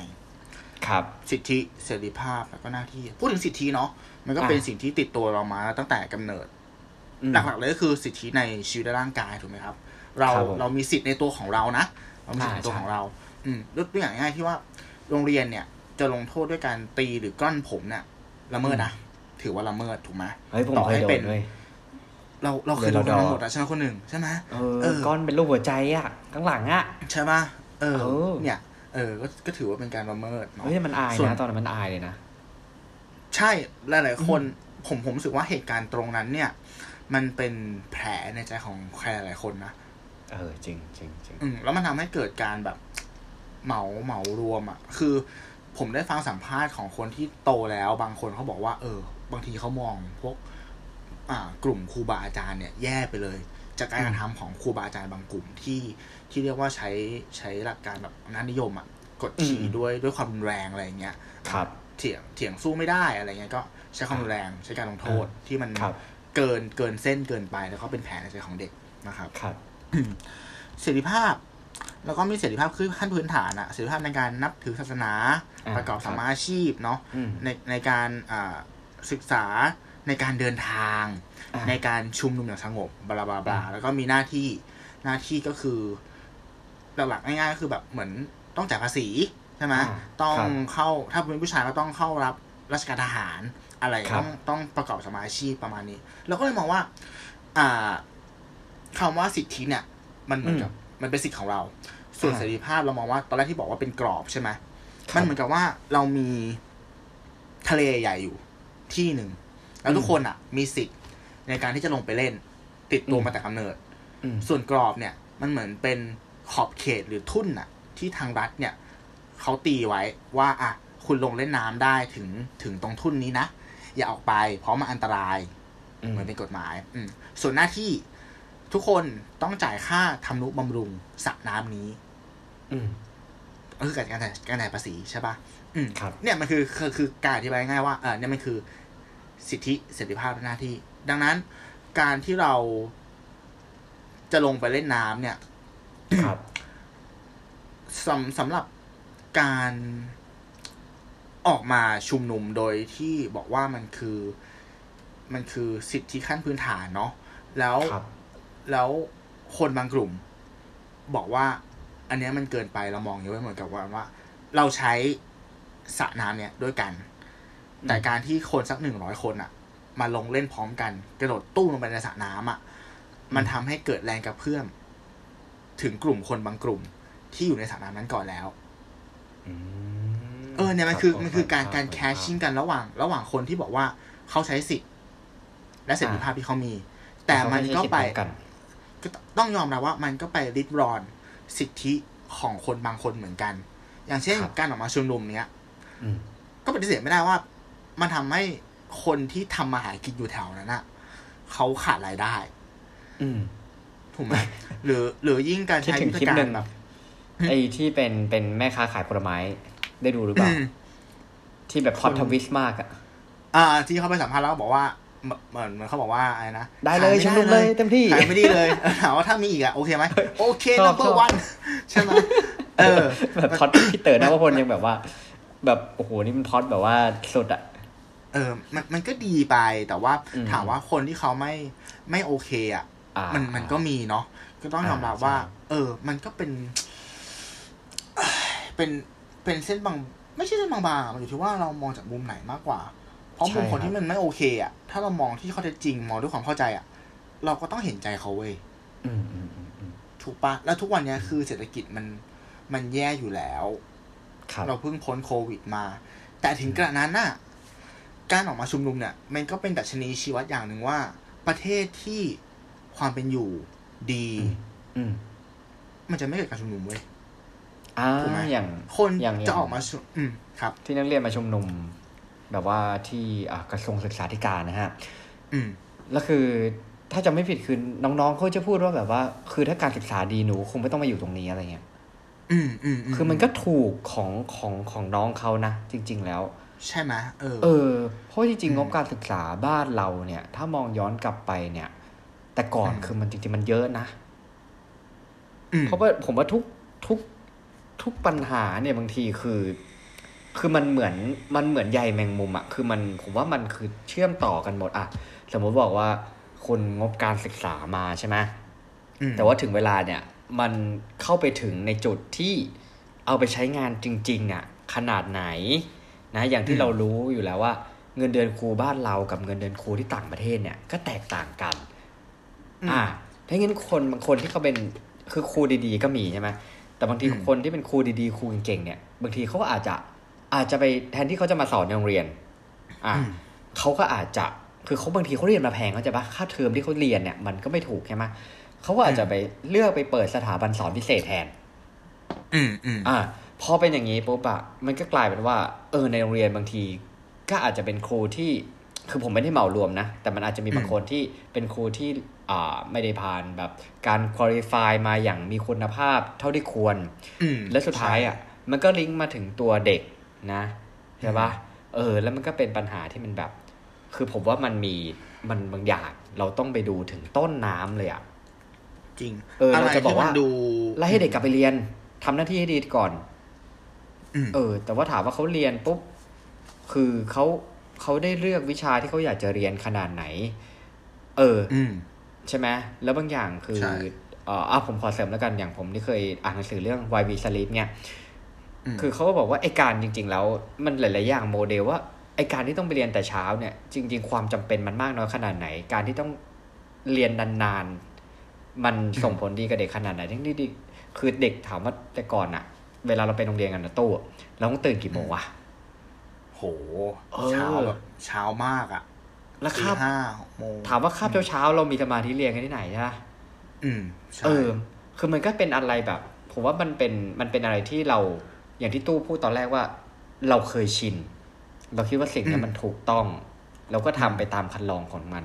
ครับสิทธิเสรีภาพแล้วก็หน้าที่พูดถึงสิทธิเนาะมันก็เป็นสิ่งที่ติดตัวเรามาตั้งแต่กำเนิดหลักๆเลยก็คือสิทธิในชีวิตและร่างกายถูกไหมครับเรามีสิทธิในตัวของเรานะเรามีสิทธิในตัวของเรายกตัวอย่างง่ายที่ว่าโรงเรียนเนี่ยจะลงโทษด้วยการตีหรือกล้อนผมเนี่ยละเมิดนะถือว่าละเมิดถูกไหมต่อให้เป็นเราเคยโดนหมดอ่ะใช่ไหมคนหนึ่งใช่ไหมกล้อนเป็นรูปหัวใจอ่ะข้างหลังอ่ะใช่ไหมเนี่ยก็ถือว่าเป็นการละเมิดเนาะมันอายนะตอนนั้นมันอายเลยนะใช่หลายๆคนผมรู้สึกว่าเหตุการณ์ตรงนั้นเนี่ยมันเป็นแผลในใจของใครหลายคนนะจริงจริงจริงแล้วมันทำให้เกิดการแบบเหมารวมอ่ะคือผมได้ฟังสัมภาษณ์ของคนที่โตแล้วบางคนเขาบอกว่าบางทีเขามองพวกกลุ่มครูบาอาจารย์เนี่ยแย่ไปเลยจากการกระทำของครูบาอาจารย์บางกลุ่มที่เรียกว่าใช้หลักการแบบอำนาจนิยมอ่ะกดขี่ด้วยความรุนแรงอะไรเงี้ยเถียงสู้ไม่ได้อะไรเงี้ยก็ใช้ความรุนแรงใช้การลงโทษที่มัน เกินเส้นเกินไปแล้วก็เป็นแผลในใจของเด็กนะครับครับ เสรีภาพแล้วก็มีเสรีภาพคือขั้นพื้นฐานอะเสรีภาพในการนับถือศาสนาประกอบสัมมาอาชีพเนาะในการศึกษาในการเดินทางในการชุมนุมอย่างสงบบลาบลาแล้วก็มีหน้าที่ก็คือหลักๆง่ายๆก็คือแบบเหมือนต้องจ่ายภาษีใช่ไหมต้องเข้าถ้าเป็นผู้ชายก็ต้องเข้ารับราชการทหารอะไรต้องประกอบสัมมาอาชีพประมาณนี้เราก็เลยมองว่าคำว่าสิทธิเนี่ยมันเหมือนกับมันเป็นสิทธิ์ของเราส่วนเสรีภาพเรามองว่าตอนแรกที่บอกว่าเป็นกรอบใช่ไหมมันเหมือนกับว่าเรามีทะเลใหญ่อยู่ที่หนึ่งแล้วทุกคนอ่ะมีสิทธิ์ในการที่จะลงไปเล่นติดตัวมาแต่กำเนิดส่วนกรอบเนี่ยมันเหมือนเป็นขอบเขตหรือทุ่นอ่ะที่ทางรัฐเนี่ยเขาตีไว้ว่าอ่ะคุณลงเล่นน้ำได้ถึงตรงทุ่นนี้นะอย่าออกไปเพราะมันอันตรายเหมือนเป็นกฎหมายส่วนหน้าที่ทุกคนต้องจ่ายค่าทำนุบำรุงสระน้ำนี้ก็คือการจ่ายภาษีใช่ป่ะเนี่ยมันคือการอธิบายง่ายว่าเนี่ยมันคือสิทธิเสรีภาพหน้าที่ดังนั้นการที่เราจะลงไปเล่นน้ำเนี่ยสำหรับการออกมาชุมนุมโดยที่บอกว่ามันคือสิทธิขั้นพื้นฐานเนาะแล้วคนบางกลุ่มบอกว่าอันนี้มันเกินไปเรามองอย่างว่าเหมือนกับว่าเราใช้สระน้ำเนี่ยด้วยกันแต่การที่คนสัก100คนอ่ะมาลงเล่นพร้อมกันกระโดดตู้ลงไปในสระน้ำอ่ะมันทำให้เกิดแรงกระเพื่อมถึงกลุ่มคนบางกลุ่มที่อยู่ในสระน้ำนั้นก่อนแล้วเนี่ยมันคือการแคชชิ่งกันระหว่างคนที่บอกว่าเขาใช้สิทธิ์และเสรีภาพที่เขามีแต่มันก็ไปต้องยอมรับว่ามันก็ไปริดรอนสิทธิของคนบางคนเหมือนกันอย่างเช่นการออกมาชุมนุมเนี้ยก็ปฏิเสธไม่ได้ว่ามันทำให้คนที่ทำมาหากินอยู่แถวนั้นน่ะเขาขาดรายได้ถูกไหม หรือยิ่งการใช้วิธีการแบบไอ้ที่เป็นแม่ค้าขายผลไม้ได้ดูหรือเปล่าที่แบบฮอตทวิสมากอ่ะที่เขาไปสัมภาษณ์แล้วบอกว่าเหมือนเขาบอกว่าอะไรนะได้เลยชุมนุมเลยเต็มที่ขายไม่ดีเลยถามว่าถ้ามีอีกอ่ะโอเคไหมโอเค number one ใช่ไหมแบบพอดพี่เต๋อนะว่าคนยังแบบว่าแบบโอ้โหนี่มันพอดแบบว่าสุดอ่ะมันก็ดีไปแต่ว่าถามว่าคนที่เขาไม่โอเคอ่ะมันก็มีเนาะก็ต้องยอมรับว่ามันก็เป็นเส้นบางไม่ใช่เส้นบางๆมันอยู่ที่ว่าเรามองจากมุมไหนมากกว่าเพราะมุมคนที่มันไม่โอเคอ่ะถ้าเรามองที่ข้อเท็จจริงมองด้วยความเข้าใจอ่ะเราก็ต้องเห็นใจเขาเว้ยถูกปะแล้วทุกวันนี้คือเศรษฐกิจมันแย่อยู่แล้วเราเพิ่งพ้นโควิดมาแต่ถึงกระนั้นน่ะการออกมาชุมนุมเนี่ยมันก็เป็นดัชนีชี้วัดอย่างหนึ่งว่าประเทศที่ความเป็นอยู่ดีมันจะไม่เกิดการชุมนุมเว้ยถูกไหมอย่างคนจะออกมาครับที่นักเรียนมาชุมนุมแบบว่าที่กระทรวงศึกษาธิการนะฮะแล้วคือถ้าจะไม่ผิดคือน้องๆเขาจะพูดว่าแบบว่าคือถ้าการศึกษาดีหนูคงไม่ต้องมาอยู่ตรงนี้อะไรเงี้ยคือมันก็ถูกของน้องเขานะจริงๆแล้วใช่ไหมเพราะจริงๆงบการศึกษาบ้านเราเนี่ยถ้ามองย้อนกลับไปเนี่ยแต่ก่อนคือมันจริงๆมันเยอะนะเพราะว่าผมว่าทุกปัญหาเนี่ยบางทีคือมันเหมือนใยแมงมุมอ่ะคือมันผมว่ามันคือเชื่อมต่อกันหมดอ่ะสมมติบอกว่าคนงบการศึกษามาใช่ไหมแต่ว่าถึงเวลาเนี่ยมันเข้าไปถึงในจุดที่เอาไปใช้งานจริงๆอ่ะขนาดไหนนะอย่างที่เรารู้อยู่แล้วว่าเงินเดือนครูบ้านเรากับเงินเดือนครูที่ต่างประเทศเนี่ยก็แตกต่างกันถ้างั้นคนบางคนที่เขาเป็นคือครูดีๆก็มีใช่ไหมแต่บางทีคนที่เป็นครูดีๆครูเก่งๆเนี่ยบางทีเขาก็อาจจะไปแทนที่เขาจะมาสอนในโรงเรียนเขาก็อาจจะคือเขาบางทีเขาเรียนมาแพงเขาจะปะค่าเทอมที่เขาเรียนเนี่ยมันก็ไม่ถูกใช่ไหมเขาก็อาจจะไปเลือกไปเปิดสถาบันสอนพิเศษแทนพอเป็นอย่างนี้ปุ๊บอะมันก็กลายเป็นว่าในโรงเรียนบางทีก็อาจจะเป็นครูที่คือผมไม่ได้เหมารวมนะแต่มันอาจจะมีบางคนที่เป็นครูที่ไม่ได้ผ่านแบบการควอลิฟายมาอย่างมีคุณภาพเท่าที่ควรและสุดท้ายอ่ะมันก็ลิงก์มาถึงตัวเด็กนะใช่ปะแล้วมันก็เป็นปัญหาที่มันแบบคือผมว่ามันมี มันบางอย่างเราต้องไปดูถึงต้นน้ำเลยอ่ะจริงเราจะบอกว่าแล้วให้เด็กกลับไปเรียนทำหน้าที่ให้ดีก่อนแต่ว่าถามว่าเขาเรียนปุ๊บคือเขาได้เลือกวิชาที่เขาอยากจะเรียนขนาดไหนใช่ไหมแล้วบางอย่างคือผมขอเสริมแล้วกันอย่างผมที่เคยอ่านหนังสือเรื่อง Why We Sleep เนี่ยคือเขาก็บอกว่าไอ้การจริงๆแล้วมันหลายๆอย่างโมเดลว่าไอ้การที่ต้องไปเรียนแต่เช้าเนี่ยจริงๆความจำเป็นมันมากน้อยขนาดไหนการที่ต้องเรียนนานๆมันส่งผลดีกับเด็กขนาดไหนนี่ดิคือเด็กถามว่าแต่ก่อนอะเวลาเราไปโรงเรียนกันนะตู้เราต้องตื่นกี่โมงวะโหเช้าแบบเช้ามากอะแล้วคาบถามว่าคาบเช้าเรามีสมาธิเรียนกันที่ไหนใช่ไหมคือมันก็เป็นอะไรแบบผมว่ามันเป็นอะไรที่เราอย่างที่ตู้พูดตอนแรกว่าเราเคยชินเราคิดว่าสิ่งนี้มันถูกต้องเราก็ทำไปตามคันลองของมัน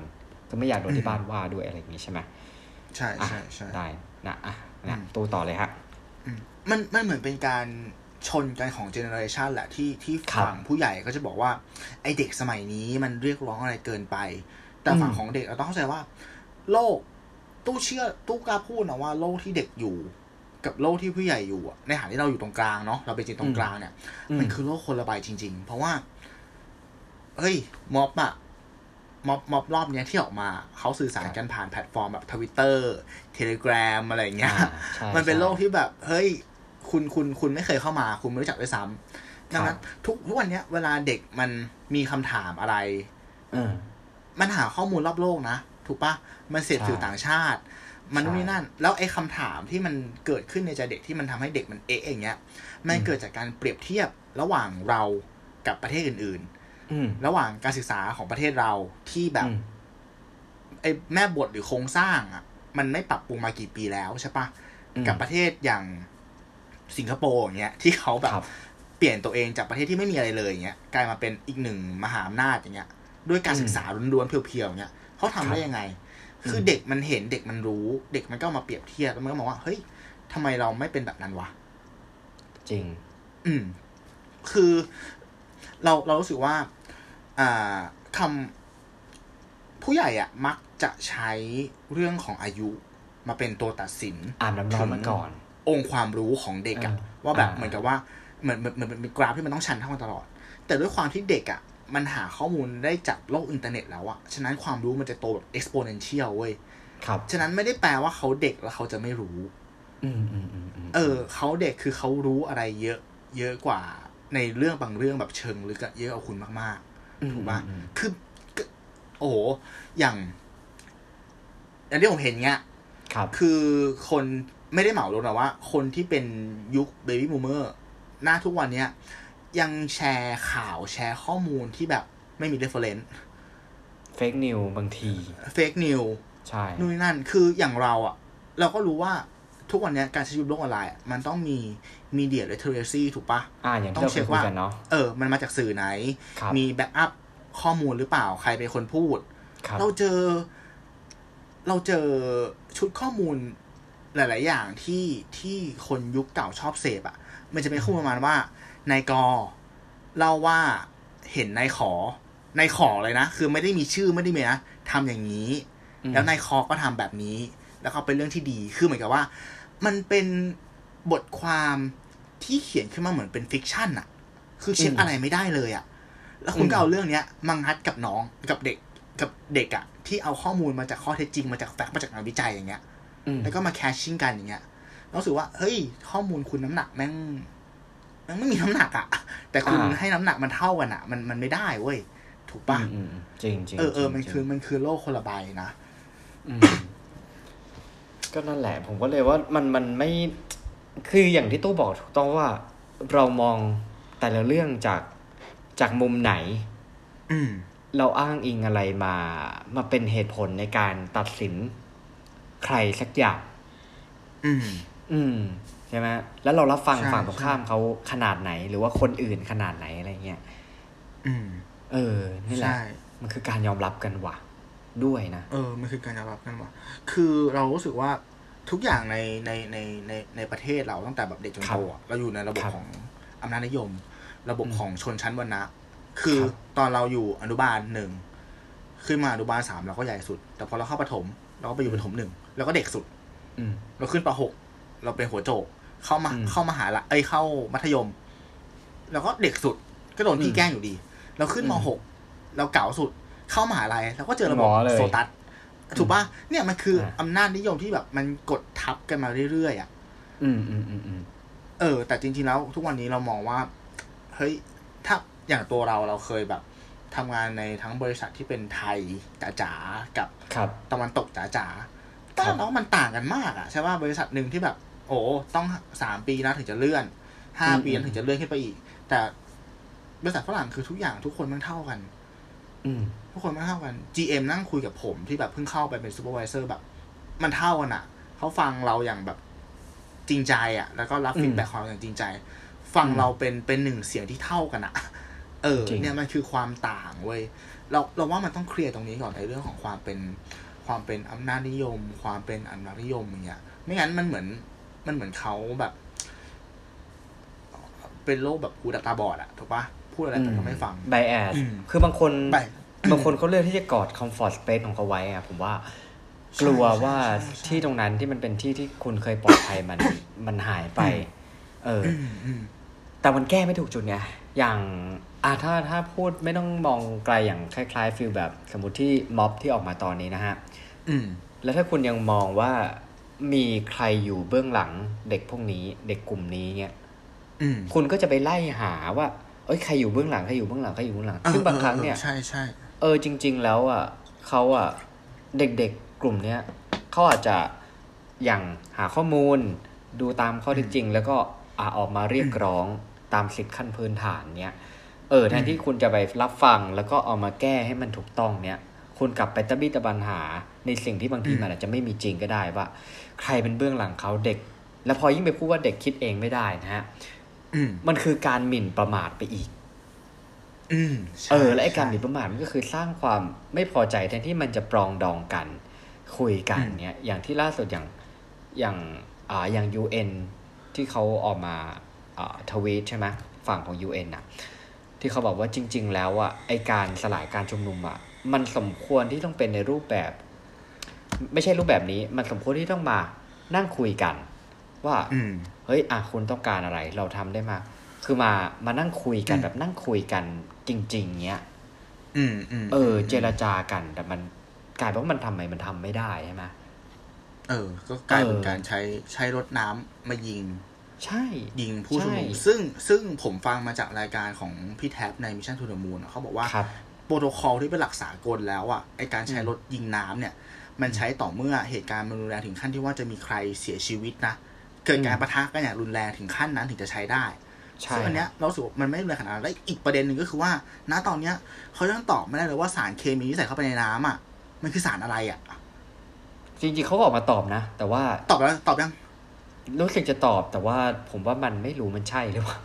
ก็ไม่อยากโดนที่บ้านว่าด้วยอะไรอย่างนี้ใช่ไหมใช่ใช่ใช่ได้นะตู้ต่อเลยฮะมันเหมือนเป็นการชนกันของเจเนอเรชันแหละที่ฝั่งผู้ใหญ่ก็จะบอกว่าไอเด็กสมัยนี้มันเรียกร้องอะไรเกินไปแต่ฝั่งของเด็กเราต้องเข้าใจว่าโลกตู้เชื่อตู้กล้าพูดนะว่าโลกที่เด็กอยู่กับโลกที่ผู้ใหญ่อยู่ในฐานะที่เราอยู่ตรงกลางเนาะเราไปจิตตรงกลางเนี่ยมันคือโลกคนละใบจริงๆเพราะว่าเฮ้ยม็อบรอบเนี้ยที่ออกมาเขาสื่อสารกันผ่านแพลตฟอร์มแบบ Twitter Telegram อะไรเงี้ยมันเป็นโลกที่แบบเฮ้ยคุณไม่เคยเข้ามาคุณไม่รู้จักด้วยซ้ำดังนั้นทุกวันเนี้ยเวลาเด็กมันมีคำถามอะไรมันหาข้อมูลรอบโลกนะถูกปะมันเสพสื่อต่างชาติมันนู่นนี่นั่นแล้วไอ้คำถามที่มันเกิดขึ้นในใจเด็กที่มันทำให้เด็กมันเอ๊ะอย่างเงี้ยมันเกิดจากการเปรียบเทียบระหว่างเรากับประเทศอื่นๆระหว่างการศึกษาของประเทศเราที่แบบไอ้แม่บทหรือโครงสร้างอ่ะมันไม่ปรับปรุงมากี่ปีแล้วใช่ปะกับประเทศอย่างสิงคโปร์อย่างเงี้ยที่เขาแบบเปลี่ยนตัวเองจากประเทศที่ไม่มีอะไรเลยอย่างเงี้ยกลายมาเป็นอีกหนึ่งมหาอำนาจอย่างเงี้ยด้วยการศึกษาล้วนๆเพียวๆอย่างเงี้ยเขาทำได้ยังไงคือเด็กมันเห็นเด็กมันรู้เด็กมันก็มาเปรียบเทียบแล้วมันก็มองว่าเฮ้ยทำไมเราไม่เป็นแบบนั้นวะจริงคือเรารู้สึกว่าคำผู้ใหญ่อะมักจะใช้เรื่องของอายุมาเป็นตัวตัดสินถึงองค์ความรู้ของเด็กอะว่าแบบเหมือนกับว่าเหมือนเป็นกราฟที่มันต้องชันเท่ากันตลอดแต่ด้วยความที่เด็กอะมันหาข้อมูลได้จากโลกอินเทอร์เน็ตแล้วอะฉะนั้นความรู้มันจะโตแบบ exponential เว้ยครับฉะนั้นไม่ได้แปลว่าเขาเด็กแล้วเขาจะไม่รู้เขาเด็กคือเขารู้อะไรเยอะเยอะกว่าในเรื่องบางเรื่องแบบเชิงลึกอะเยอะเอาคุณมากๆถูกป่ะคือโอ้โหอย่างที่ผมเห็นเงี้ยครับคือคนไม่ได้เหมาลงนะว่าคนที่เป็นยุค baby boomer หน้าทุกวันเนี้ยยังแชร์ข่าวแชร์ข้อมูลที่แบบไม่มี reference เฟคนิวบางทีเฟคนิวใช่นู่นนั่นคืออย่างเราอ่ะเราก็รู้ว่าทุกวันนี้การใช้ชีวิตโลกออนไลน์มันต้องมี media literacy ถูกปะอย่างที่เราคุยกันเนาะมันมาจากสื่อไหนมีแบ็กอัพข้อมูลหรือเปล่าใครเป็นคนพูดเราเจอชุดข้อมูลหลายๆอย่างที่คนยุคเก่าชอบเสพอ่ะมันจะเป็นข้อมูลประมาณว่านายกเล่าว่าเห็นนายขอเลยนะคือไม่ได้มีชื่อไม่ได้มีนะทำอย่างนี้แล้วนายคอก็ทำแบบนี้แล้วเขาเป็นเรื่องที่ดีคือเหมือนกับว่ามันเป็นบทความที่เขียนขึ้นมาเหมือนเป็นฟิกชันอะคือเช็คอะไรไม่ได้เลยอะแล้วคุณก็เอาเรื่องเนี้ยมังฮัดกับน้องกับเด็กอะที่เอาข้อมูลมาจากข้อเท็จจริงมาจากแฟกต์มาจากงานวิจัยอย่างเงี้ยแล้วก็มาแคชชิ่งกันอย่างเงี้ยรู้สึกว่าเฮ้ยข้อมูลคุณน้ำหนักแม่งมันไม่มีน้ำหนักอ่ะแต่คุณให้น้ำหนักมันเท่ากันอ่ะมันไม่ได้เว้ยถูกป่ะจริงจริงมันคือโลกคนละใบนะก็นั่นแหละผมก็เลยว่ามันไม่คืออย่างที่ตู้บอกถูกต้องว่าเรามองแต่ละเรื่องจากมุมไหนเราอ้างอิงอะไรมาเป็นเหตุผลในการตัดสินใครสักอย่างใช่ไหมแล้วเรารับฟังฝั่งตรงข้ามเขาขนาดไหนหรือว่าคนอื่นขนาดไหนอะไรเงี้ยนี่แหละมันคือการยอมรับกันว่ะด้วยนะมันคือการยอมรับกันว่ะคือเรารู้สึกว่าทุกอย่างในประเทศเราตั้งแต่แบบเด็กจนโตเราอยู่ในระบบของอำนาจนิยมระบบของชนชั้นวรรณะคือตอนเราอยู่อนุบาลหนึ่ง ขึ้นมาอนุบาล3เราก็ใหญ่สุดแต่พอเราเข้าประถมเราก็ไปอยู่ประถม1แล้วก็เด็กสุดเราขึ้นป.6เราเป็นหัวโจกเข้ามัธยมเราก็เด็กสุดก็โดนพี่แกล้งอยู่ดีเราขึ้นม.6เราเก่าสุดเข้ามหาลัยเราก็เจอระบบโซตัสถูกป่ะเนี่ยมันคืออำนาจนิยมที่แบบมันกดทับกันมาเรื่อยๆอ่ะแต่จริงๆแล้วทุกวันนี้เรามองว่าเฮ้ยถ้าอย่างตัวเราเคยแบบทำงานในทั้งบริษัทที่เป็นไทยจ๋าๆกับตะวันตกจ๋าๆแต่แล้วมันต่างกันมากอ่ะใช่ป่ะบริษัทนึงที่แบบโอ้ต้อง3 ปีนะถึงจะเลื่อน5 ปีถึงจะเลื่อนขึ้นไปอีกแต่บริษัทฝรั่งคือทุกอย่างทุกคนมันเท่ากันทุกคนมันเท่ากัน GM นั่งคุยกับผมที่แบบเพิ่งเข้าไปเป็นซูเปอร์ไวเซอร์แบบมันเท่ากันอ่ะเขาฟังเราอย่างแบบจริงใจอ่ะแล้วก็รับฟีดแบ็กของเราอย่างจริงใจฟังเราเป็นหนึ่งเสียงที่เท่ากันอ่ะเนี่ยมันคือความต่างเว้ยเราว่ามันต้องเคลียร์ตรงนี้ก่อนในเรื่องของความเป็นอำนาจนิยมความเป็นอำนาจนิยมอย่างเงี้ยไม่งั้นมันเหมือนเขาแบบเป็นโรคแบบหูดับตาบอดอะถูกปะพูดอะไรแต่ก็ไม่ฟังไบแอสคือบางคน เขาเลือกที่จะกอดคอมฟอร์ตสเปซของเขาไว้อะผมว่ากลัวว่าที่ตรงนั้นที่มันเป็นที่ที่คุณเคยปลอดภัยมันหายไปแต่มันแก้ไม่ถูกจุดไงอย่างถ้าพูดไม่ต้องมองไกลอย่างคล้ายๆฟีลแบบสมมุติที่ม็อบที่ออกมาตอนนี้นะฮะแล้วถ้าคุณยังมองว่ามีใครอยู่เบื้องหลังเด็กพวกนี้เด็กกลุ่มนี้เนี่ยคุณก็จะไปไล่หาว่าเอ้ยใครอยู่เบื้องหลังซึ่งบางครั้งเนี่ยใช่ๆจริงๆแล้วอ่ะเขาอ่ะเด็กๆกลุ่มเนี้ยเขาอาจจะอย่างหาข้อมูลดูตามข้อเท็จจริงแล้วก็ออกมาเรียกร้องตามสิทธิขั้นพื้นฐานเนี่ยแทนที่คุณจะไปรับฟังแล้วก็เอามาแก้ให้มันถูกต้องเนี่ยคุณกลับไปตะบี้ตะบันหาในสิ่งที่บางทีมันอาจจะไม่มีจริงก็ได้ว่าใครเป็นเบื้องหลังเขาเด็กแล้วพอยิ่งไปพูดว่าเด็กคิดเองไม่ได้นะฮะมันคือการหมิ่นประมาทไปอีกและไอ้การหมิ่นประมาทมันก็คือสร้างความไม่พอใจแทนที่มันจะปรองดองกันคุยกันเนี่ยอย่างที่ล่าสุดอย่าง UN ที่เขาออกมาทวีตใช่ไหมฝั่งของ UN น่ะที่เขาบอกว่าจริงๆแล้วอ่ะไอ้การสลายการชุมนุมอ่ะมันสมควรที่ต้องเป็นในรูปแบบไม่ใช่รูปแบบนี้มันสมควรที่ต้องมานั่งคุยกันว่าเฮ้ยคุณต้องการอะไรเราทำได้มาคือมานั่งคุยกันแบบนั่งคุยกันจริงๆเงี้ยเจรจากันแต่มันกลายเป็นว่ามันทำไม่ได้ใช่ไหมก็กลายเป็นการใช้รถน้ำมายิงใช่ยิงผู้ชุมนุมซึ่งผมฟังมาจากรายการของพี่แท็บใน Mission to the Moon เขาบอกว่าโปรโตคอลที่เป็นหลักสากลแล้วอ่ะไอการใช้รถยิงน้ำเนี่ยมันใช้ต่อเมื่อเหตุการณ์มันรุนแรงถึงขั้นที่ว่าจะมีใครเสียชีวิตนะเกิดการปะทะกันอย่างรุนแรงถึงขั้นนั้นถึงจะใช้ได้ซึ่งอันเนี้ยเราสึกมันไม่รุนแรงขนาดนั้นและอีกประเด็นหนึ่งก็คือว่าณตอนเนี้ยเขายังตอบไม่ได้เลยว่าสารเคมีที่ใส่เข้าไปในน้ำอ่ะมันคือสารอะไรอ่ะจริงๆเขาออกมาตอบนะแต่ว่าตอบแล้วตอบยังรู้สึกจะตอบแต่ว่าผมว่ามันไม่รู้มันใช่หรือเปล่า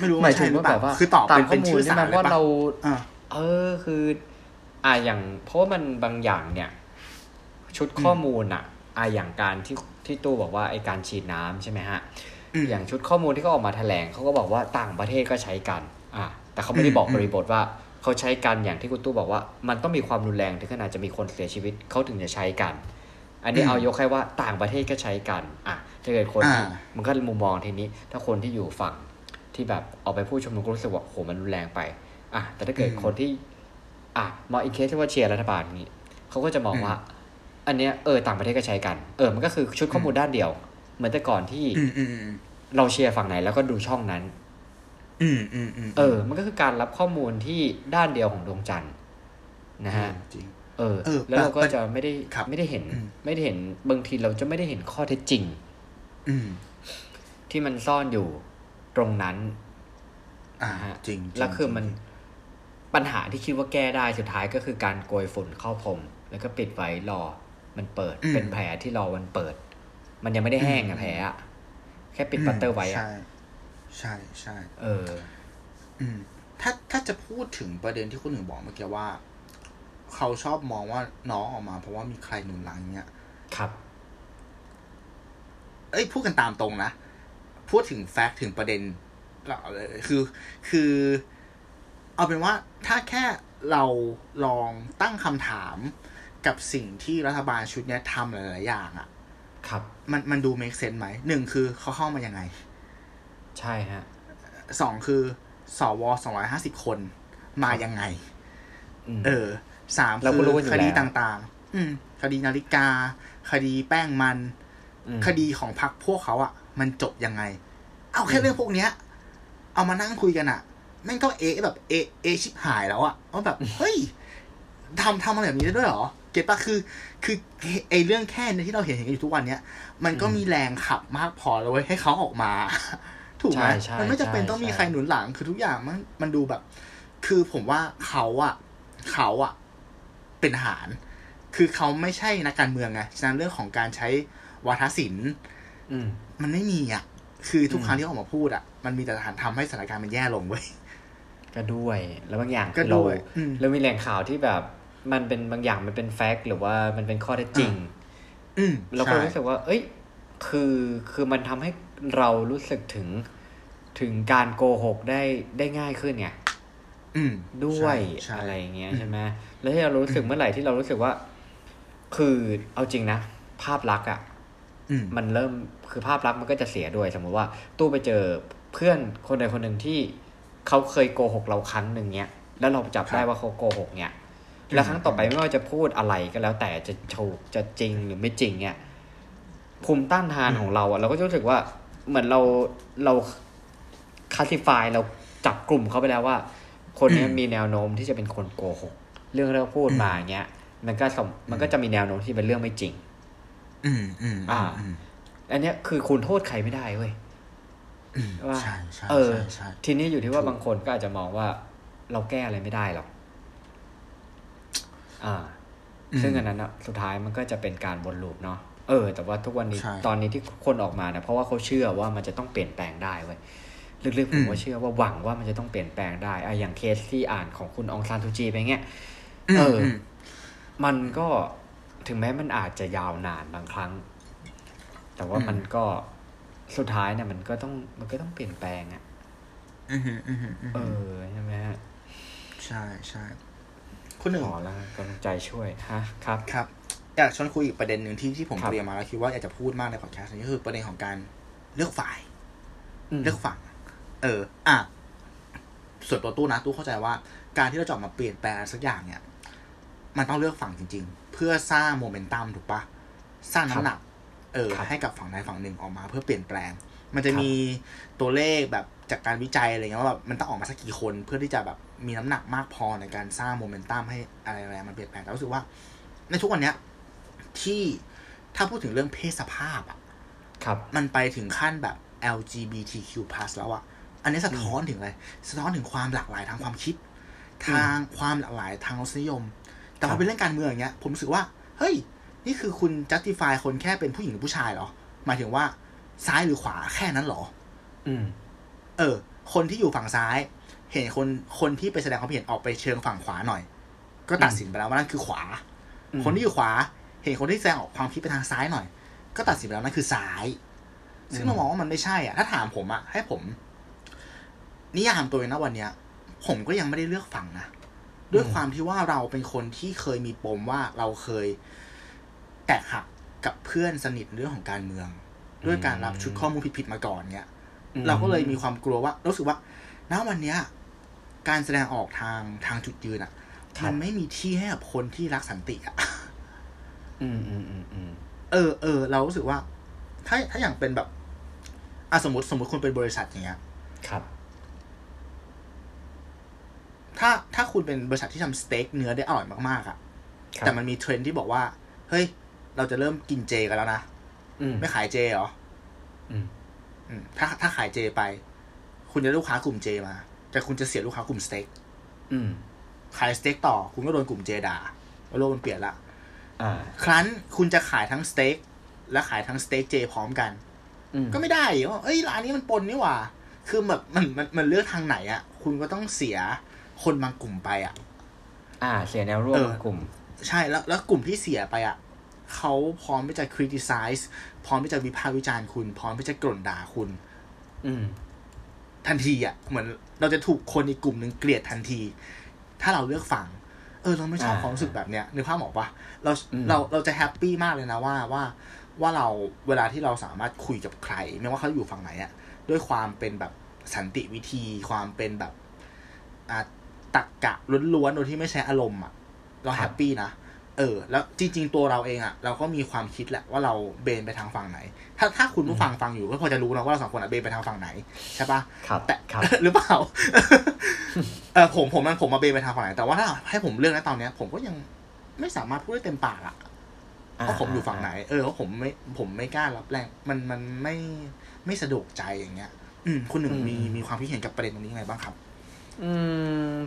ไม่รู้หมายถึงว่าแบบว่าคือตอบเป็นชื่อสารว่าเราคืออย่างเพราะว่ามันบางอย่างเนี่ยชุดข้อมูลอย่างการที่ตู้บอกว่าไอการฉีดน้ำใช่ไหมฮะอย่างชุดข้อมูลที่เขาออกมาแถลงเขาก็บอกว่าต่างประเทศก็ใช้กันแต่เขาไม่ได้บอกบริบทว่าเขาใช้กันอย่างที่คุณตู้บอกว่ามันต้องมีความรุนแรงถึงขนาดจะมีคนเสียชีวิตเขาถึงจะใช้กันอันนี้เอายกให้ว่าต่างประเทศก็ใช้กันถ้าเกิดคนมันก็มุมมองทีนี้ถ้าคนที่อยู่ฝั่งที่แบบออกไปผู้ชุมนุมก็รู้สึกว่าโหมันรุนแรงไปแต่ถ้าเกิดคนที่มองอีกเคสที่ว่าเชียร์รัฐบาลนี้เขาก็จะมองว่าอันเนี้ยต่างประเทศก็ใช้กันมันก็คือชุดข้อมูลด้านเดียวเหมือนแต่ก่อนที่เราเชียร์ฝั่งไหนแล้วก็ดูช่องนั้นมันก็คือการรับข้อมูลที่ด้านเดียวของดวงจันทร์นะฮะแล้วเราก็จะไม่ได้เห็นบางทีเราจะไม่ได้เห็นข้อเท็จจริงที่มันซ่อนอยู่ตรงนั้นจริงแล้วคือมันปัญหาที่คิดว่าแก้ได้สุดท้ายก็คือการโกยฝุ่นเข้าพรมแล้วก็ปิดไว้รอมันเปิดเป็นแผลที่รอมันเปิดมันยังไม่ได้แห้งแผลแค่ปิดปัตเตอร์ไว้ใช่ถ้าจะพูดถึงประเด็นที่คุณหนึ่งบอกเมื่อกี้ว่าเขาชอบมองว่าน้องออกมาเพราะว่ามีใครหนุนหลังเงี้ยครับพูดกันตามตรงนะพูดถึงแฟกต์ถึงประเด็นคือเอาเป็นว่าถ้าแค่ เราลองตั้งคำถามกับสิ่งที่รัฐบาลชุดนี้ทำหลายๆอย่างอ่ะครับมันดูเมคเซนส์ไหมหนึ่งคือเขาเข้ามายังไงใช่ฮะสองคือสว250คนมายังไงสามคือคดีต่างๆคดีนาฬิกาคดีแป้งมันคดีของพรรคพวกเขาอ่ะมันจบยังไงเอาแค่เรื่องพวกเนี้ยเอามานั่งคุยกันอ่ะแม่งก็เอชิบหายแล้วอ่ะว่าแบบเฮ้ยทำอะไรแบบนี้ได้ด้วยหรอเก็ตป่ะคือไอเรื่องแค่ที่เราเห็นกันอยู่ทุกวันเนี้ยมันก็มีแรงขับมากพอแล้วเว้ยให้เขาออกมาถูกไหมมันไม่จำเป็นต้องมีใครหนุนหลังคือทุกอย่างมันดูแบบคือผมว่าเขาอ่ะเป็นทหารคือเขาไม่ใช่นักการเมืองไงฉะนั้นเรื่องของการใช้วาทศิลป์มันไม่มีอ่ะคือทุกครั้งที่ออกมาพูดอ่ะมันมีแต่ทหารทำให้สถานการณ์มันแย่ลงเว้ยก็ด้วยแล้วบางอย่างก็ด้วยแล้วมีแหล่งข่าวที่แบบมันเป็นบางอย่างมันเป็นแฟกต์หรือว่ามันเป็นข้อเท็จจริงเราก็รู้สึกว่าเอ้ยคือมันทำให้เรารู้สึกถึงการโกหกได้ง่ายขึ้นไงด้วยอะไรเงี้ยใช่ไหมแล้วที่เรารู้สึกเมื่อไหร่ที่เรารู้สึกว่าคือเอาจริงนะภาพลักษณ์อ่ะมันเริ่มคือภาพลักษณ์มันก็จะเสียด้วยสมมติว่าตู้ไปเจอเพื่อนคนใดคนหนึ่งที่เขาเคยโกหกเราครั้งหนึ่งเนี้ยแล้วเราจับได้ว่าเขาโกหกเนี้ยแล้วครั้งต่อไปไม่ว่าจะพูดอะไรก็แล้วแต่จะถูกจะจริงหรือไม่จริงเนี้ยภูมิต้านทานของเราอ่ะเราก็รู้สึกว่าเหมือนเราคลาสสิฟายเราจับกลุ่มเขาไปแล้วว่าคนนี้มีแนวโน้มที่จะเป็นคนโกหกเรื่องที่เขาพูดมาเนี้ยมันก็จะมีแนวโน้มที่เป็นเรื่องไม่จริงอันเนี้ยคือคุณโทษใครไม่ได้เว้ยว่าทีนี้อยู่ที่ว่าบางคนก็อาจจะมองว่าเราแก้อะไรไม่ได้หรอกซึ่งอันนั้นนะสุดท้ายมันก็จะเป็นการวนลูปเนาะแต่ว่าทุกวันนี้ตอนนี้ที่คนออกมานะเพราะว่าเขาเชื่อว่ามันจะต้องเปลี่ยนแปลงได้เว้ยลึกๆผมก็เชื่อว่าหวังว่ามันจะต้องเปลี่ยนแปลงได้อย่างเคสที่อ่านของคุณองซานซูจีไปเงี้ยมันก็ถึงแม้มันอาจจะยาวนานบางครั้งแต่ว่ามันก็สุดท้ายเนี่ยมันก็ต้องเปลี่ยนแปลงอ่ะใช่ไหมฮะใช่ใช่คุณหนึ่งขอละกำลังใจช่วยฮะครับครับอยากชวนคุยอีกประเด็นหนึ่งที่ผมเตรียมมาแล้วคิดว่าอยากจะพูดมากในพอดแคสต์นี้ก็คือประเด็นของการเลือกฝ่ายเลือกฝั่งส่วนตัวตู้นะตู้เข้าใจว่าการที่เราจะออกมาเปลี่ยนแปลงสักอย่างเนี่ยมันต้องเลือกฝั่งจริงๆเพื่อสร้างโมเมนตัมถูกปะสร้างน้ำหนักให้กับฝั่งใดฝั่งหนึ่งออกมาเพื่อเปลี่ยนแปลงมันจะมีตัวเลขแบบจากการวิจัยอะไรเงี้ยว่าแบบมันต้องออกมาสักกี่คนเพื่อที่จะแบบมีน้ำหนักมากพอในการสร้างโมเมนตัมให้อะไรๆมันเปลี่ยนแปลงแต่รู้สึกว่าในทุกวันเนี้ยที่ถ้าพูดถึงเรื่องเพศสภาพอ่ะมันไปถึงขั้นแบบ LGBTQ+ แล้วอ่ะอันนี้สะท้อนถึงอะไรสะท้อนถึงความหลากหลายทางความคิดทางความหลากหลายทางรสนิยมแต่พอเป็นเรื่องการเมืองอย่างเงี้ยผมรู้สึกว่าเฮ้ยนี่คือคุณ justify คนแค่เป็นผู้หญิงหรือผู้ชายเหรอหมายถึงว่าซ้ายหรือขวาแค่นั้นเหรอคนที่อยู่ฝั่งซ้ายเห็นคนที่ไปแสดงความเห็นออกไปเชิงฝั่งขวาหน่อยก็ตัดสินไปแล้วว่านั่นคือขวาคนที่อยู่ขวาเห็นคนที่แสดงออกความคิดไปทางซ้ายหน่อยก็ตัดสินไปแล้วนั่นคือซ้ายซึ่งเรามองว่ามันไม่ใช่อ่ะถ้าถามผมอ่ะให้ผมนิยามตัวเองนะวันเนี้ยผมก็ยังไม่ได้เลือกฝั่งนะด้วยความที่ว่าเราเป็นคนที่เคยมีปมว่าเราเคยแตกหักกับเพื่อนสนิทเรื่องของการเมืองด้วยการรับชุดข้อมูลผิดๆมาก่อนเนี่ยเราก็เลยมีความกลัวว่ารู้สึกว่าณวันเนี้ยการแสดงออกทางจุดยืนอ่ะมันไม่มีที่ให้กับคนที่รักสันติอ่ะเรารู้สึกว่าถ้าอย่างเป็นแบบสมมติคุณเป็นบริษัทอย่างเงี้ยครับถ้าคุณเป็นบริษัทที่ทำสเต็กเนื้อได้อร่อยมากๆอ่ะแต่มันมีเทรนด์ที่บอกว่าเฮ้ยเราจะเริ่มกินเจกันแล้วนะไม่ขายเจเหรอถ้าขายเจไปคุณจะลูกค้ากลุ่มเจมาแต่คุณจะเสียลูกค้ากลุ่มสเต็กขายสเต็กต่อคุณก็โดนกลุ่มเจด่าโลกมันเปลี่ยนละครั้นคุณจะขายทั้งสเต็กและขายทั้งสเต็กเจพร้อมกันก็ไม่ได้ว่าเอ้ยร้านนี้มันปนนี่หว่าคือแบบมันเลือกทางไหนอ่ะคุณก็ต้องเสียคนบางกลุ่มไปอ่ะเสียแนวร่วมกลุ่มใช่แล้วกลุ่มที่เสียไปอ่ะเขาพร้อมที่จะ criticize พร้อมที่จะวิพากษ์วิจารณ์คุณพร้อมที่จะกล่นด่าคุณทันทีอ่ะเหมือนเราจะถูกคนอีกกลุ่มนึงเกลียดทันที ถ้าเราเลือกฟังเราไม่ชอบความรู้สึกแบบเนี้ยนึกภาพออกปะเราจะแฮปปี้มากเลยนะว่าเราเวลาที่เราสามารถคุยกับใครไม่ว่าเขาอยู่ฝั่งไหนอ่ะด้วยความเป็นแบบสันติวิธีความเป็นแบบตรรกะล้วนๆโดยที่ไม่ใช้อารมณ์อ่ะเราแฮปปี้นะแล้วจริงๆตัวเราเองอ่ะเราก็มีความคิดแหละว่าเราเบนไปทางฝั่งไหนถ้าคุณผู้ฟังฟังอยู่ก็พอจะรู้นะว่าเราสองคนเบนไปทางฝั่งไหนใช่ปะแต่หรือเปล่าผมมาเบนไปทางฝั่งไหนแต่ว่าถ้าให้ผมเลือกนะตอนเนี้ยผมก็ยังไม่สามารถพูดได้เต็มปากอ่ะว่าผมอยู่ฝั่งไหนว่าผมไม่กล้ารับแรงมันไม่สะดวกใจอย่างเงี้ยคุณหนึ่งมีความคิดเห็นกับประเด็นตรงนี้ยังไงบ้างครับ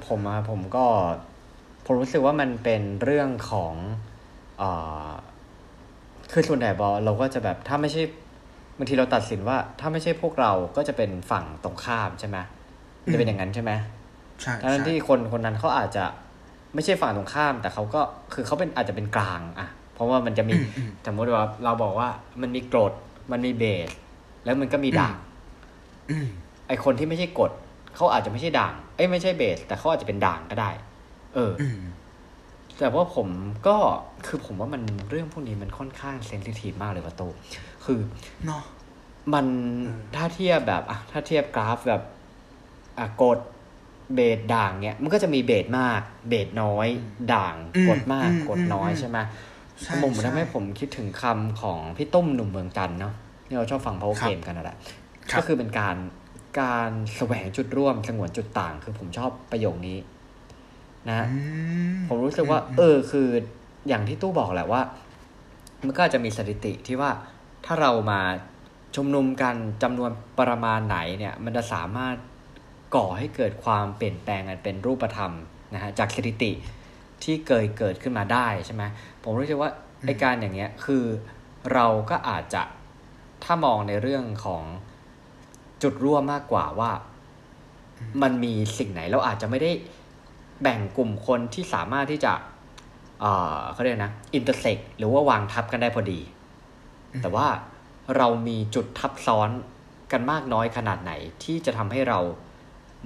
ผมรู้สึกว่ามันเป็นเรื่องของคือส่วนใหญ่เราก็จะแบบถ้าไม่ใช่บางทีเราตัดสินว่าถ้าไม่ใช่พวกเราก็จะเป็นฝั่งตรงข้ามใช่ไหมจะเป็นอย่างนั้นใช่ไหมใช่ทั้งที่คนนั้นเขาอาจจะไม่ใช่ฝั่งตรงข้ามแต่เขาก็คือเขาเป็นอาจจะเป็นกลางอ่ะเพราะว่ามันจะมีสมมติว่าเราบอกว่ามันมีกรดมันมีเบสแล้วมันก็มีด่างไอคนที่ไม่ใช่กรดเขาอาจจะไม่ใช่ด่างไม่ใช่เบสแต่เขาอาจจะเป็นด่างก็ได้แต่ว่าผมก็คือผมว่ามันเรื่องพวกนี้มันค่อนข้างเซนซิทีฟมากเลยว่าโตคือเนาะมันถ้าเทียบกราฟแบบกดเบสด่างเนี้ยมันก็จะมีเบสมากเบสน้อยด่างกดมากกดน้อยใช่ไหมผมทำให้ผมคิดถึงคำของพี่ตุ้มหนุ่มเมืองจันเนาะที่เราชอบฟังเพลงเกมกันนั่นแหละก็คือเป็นการแสวงจุดร่วมสงวนจุดต่างคือผมชอบประโยคนี้นะผมรู้สึกว่าคืออย่างที่ตู้บอกแหละว่ามันก็จะมีสถิติที่ว่าถ้าเรามาชุมนุมกันจำนวนประมาณไหนเนี่ยมันจะสามารถก่อให้เกิดความเปลี่ยนแปลงกันเป็นรูปธรรมนะฮะจากสถิติที่เคยเกิดขึ้นมาได้ใช่ไหมผมรู้สึกว่าไอ้การอย่างเงี้ยคือเราก็อาจจะถ้ามองในเรื่องของจุดร่วมมากกว่าว่ามันมีสิ่งไหนเราอาจจะไม่ได้แบ่งกลุ่มคนที่สามารถที่จะเขาเรียกนะอินเตอร์เซ็กหรือว่าวางทับกันได้พอดีแต่ว่าเรามีจุดทับซ้อนกันมากน้อยขนาดไหนที่จะทำให้เรา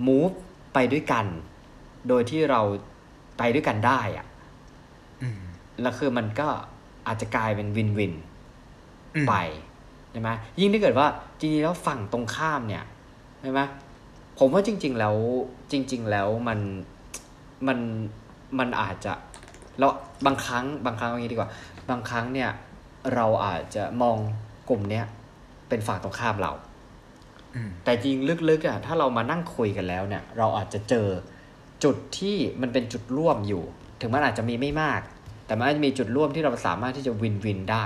move ไปด้วยกันโดยที่เราไปด้วยกันได้อ่ะแล้วคือมันก็อาจจะกลายเป็นวินวินไปใช่ไหมยิ่งถ้าเกิดว่าจริงๆแล้วฝั่งตรงข้ามเนี่ยใช่ไหมผมว่าจริงๆแล้วมันอาจจะแล้วบางครั้งอย่างนี้ดีกว่าบางครั้งเนี่ยเราอาจจะมองกลุ่มเนี้ยเป็นฝั่งตรงข้ามเราแต่จริงลึกๆอ่ะถ้าเรามานั่งคุยกันแล้วเนี่ยเราอาจจะเจอจุดที่มันเป็นจุดร่วมอยู่ถึงมันอาจจะมีไม่มากแต่มันอาจจะมีจุดร่วมที่เราสามารถที่จะวินวินได้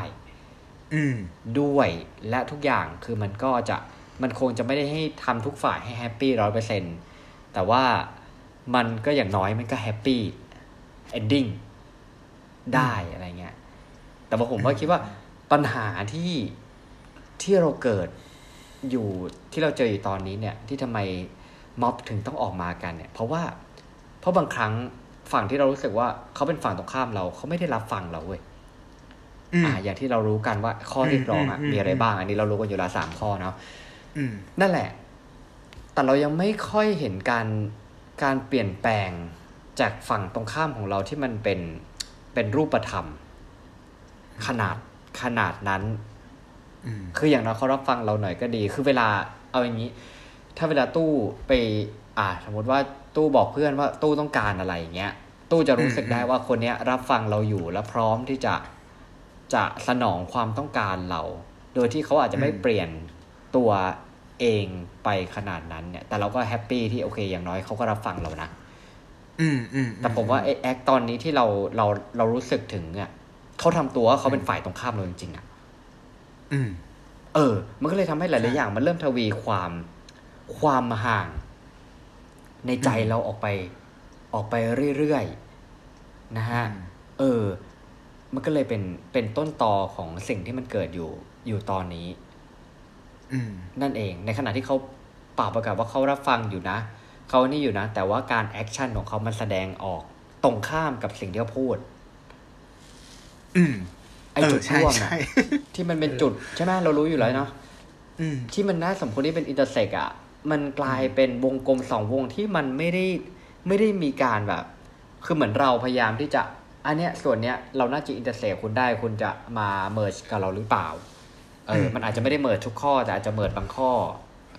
ด้วยและทุกอย่างคือมันก็จะมันคงจะไม่ได้ให้ทำทุกฝ่ายให้แฮปปี้ 100% แต่ว่ามันก็อย่างน้อยมันก็แฮปปี้เอนดิ้งได้อะไรเงี้ยแต่ว่าผมก็คิดว่าปัญหาที่เราเกิดอยู่ที่เราเจออยู่ตอนนี้เนี่ยที่ทำไมม็อบถึงต้องออกมากันเนี่ยเพราะบางครั้งฝั่งที่เรารู้สึกว่าเขาเป็นฝั่งตรงข้ามเราเขาไม่ได้รับฟังเราเว้ยอย่างที่เรารู้กันว่าข้อเรียกร้องมีอะไรบ้างอันนี้เรารู้กันอยู่ละ3ข้อเนาะนั่นแหละแต่เรายังไม่ค่อยเห็นการเปลี่ยนแปลงจากฝั่งตรงข้ามของเราที่มันเป็นรูปธรรมขนาดนั้นคืออย่างน้อยเขารับฟังเราหน่อยก็ดีคือเวลาเอาอย่างนี้ถ้าเวลาตู้ไปสมมติว่าตู้บอกเพื่อนว่าตู้ต้องการอะไรอย่างเงี้ยตู้จะรู้สึกได้ว่าคนเนี้ยรับฟังเราอยู่และพร้อมที่จะสนองความต้องการเราโดยที่เขาอาจจะไม่เปลี่ยนตัวเองไปขนาดนั้นเนี่ยแต่เราก็แฮปปี้ที่โอเคอย่างน้อยเขาก็รับฟังเรานะแต่ผมว่าไอ้แอคตอนนี้ที่เรารู้สึกถึงอ่ะเขาทำตัวเขาเป็นฝ่ายตรงข้ามเราจริงๆอ่ะมันก็เลยทำให้หลายๆอย่างมันเริ่มทวีความห่างในใจเราออกไปเรื่อยๆนะฮะมันก็เลยเป็นต้นตอของสิ่งที่มันเกิดอยู่ตอนนี้นั่นเองในขณะที่เขาปากประกาศว่าเขารับฟังอยู่นะเขานี่อยู่นะแต่ว่าการแอคชั่นของเขามันแสดงออกตรงข้ามกับสิ่งที่เขาพูดไอ้จุดร่วมนะที่มันเป็นจุดใช่ไหมเรารู้อยู่แล้วเนาะที่มันน่าสมควรที่เป็นอินเตอร์เซ็กอ่ะมันกลายเป็นวงกลม2 วงที่มันไม่ได้มีการแบบ คือเหมือนเราพยายามที่จะอันเนี้ยส่วนเนี้ยเราน่าจะอินเตอร์เซปคุณได้คุณจะมาเมิร์จกับเราหรือเปล่ามันอาจจะไม่ได้เมิร์จทุกข้อแต่อาจจะเมิร์จบางข้อ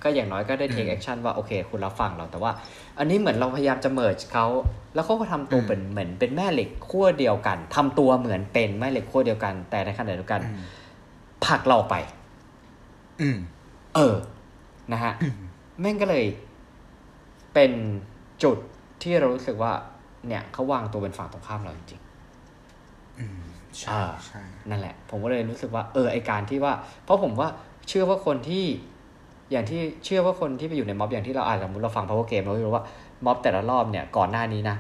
ก็อย่างน้อยก็ได้เทคแอคชั่นว่าโอเคคุณรับฟังเราแต่ว่าอันนี้เหมือนเราพยายามจะเมิร์จเขาแล้วเขาก็ทำตัวเป็นเหมือนเป็นแม่เหล็กขั้วเดียวกันทำตัวเหมือนเป็นแม่เหล็กขั้วเดียวกันแต่ในขณะเดียวกันผลักเราไปนะฮะแม่งก็เลยเป็นจุดที่เรารู้สึกว่าเนี่ยเขาวางตัวเป็นฝั่งตรงข้ามเราจริงๆใช่นั่นแหละผมก็เลยรู้สึกว่าไอการที่ว่าเพราะผมว่าเชื่อว่าคนที่อย่างที่เชื่อว่าคนที่ไปอยู่ในม็อบอย่างที่เราอ่านสมมุติเราฟัง Power Game เรารู้ว่าม็อบแต่ละรอบเนี่ยก่อนหน้านี้นะ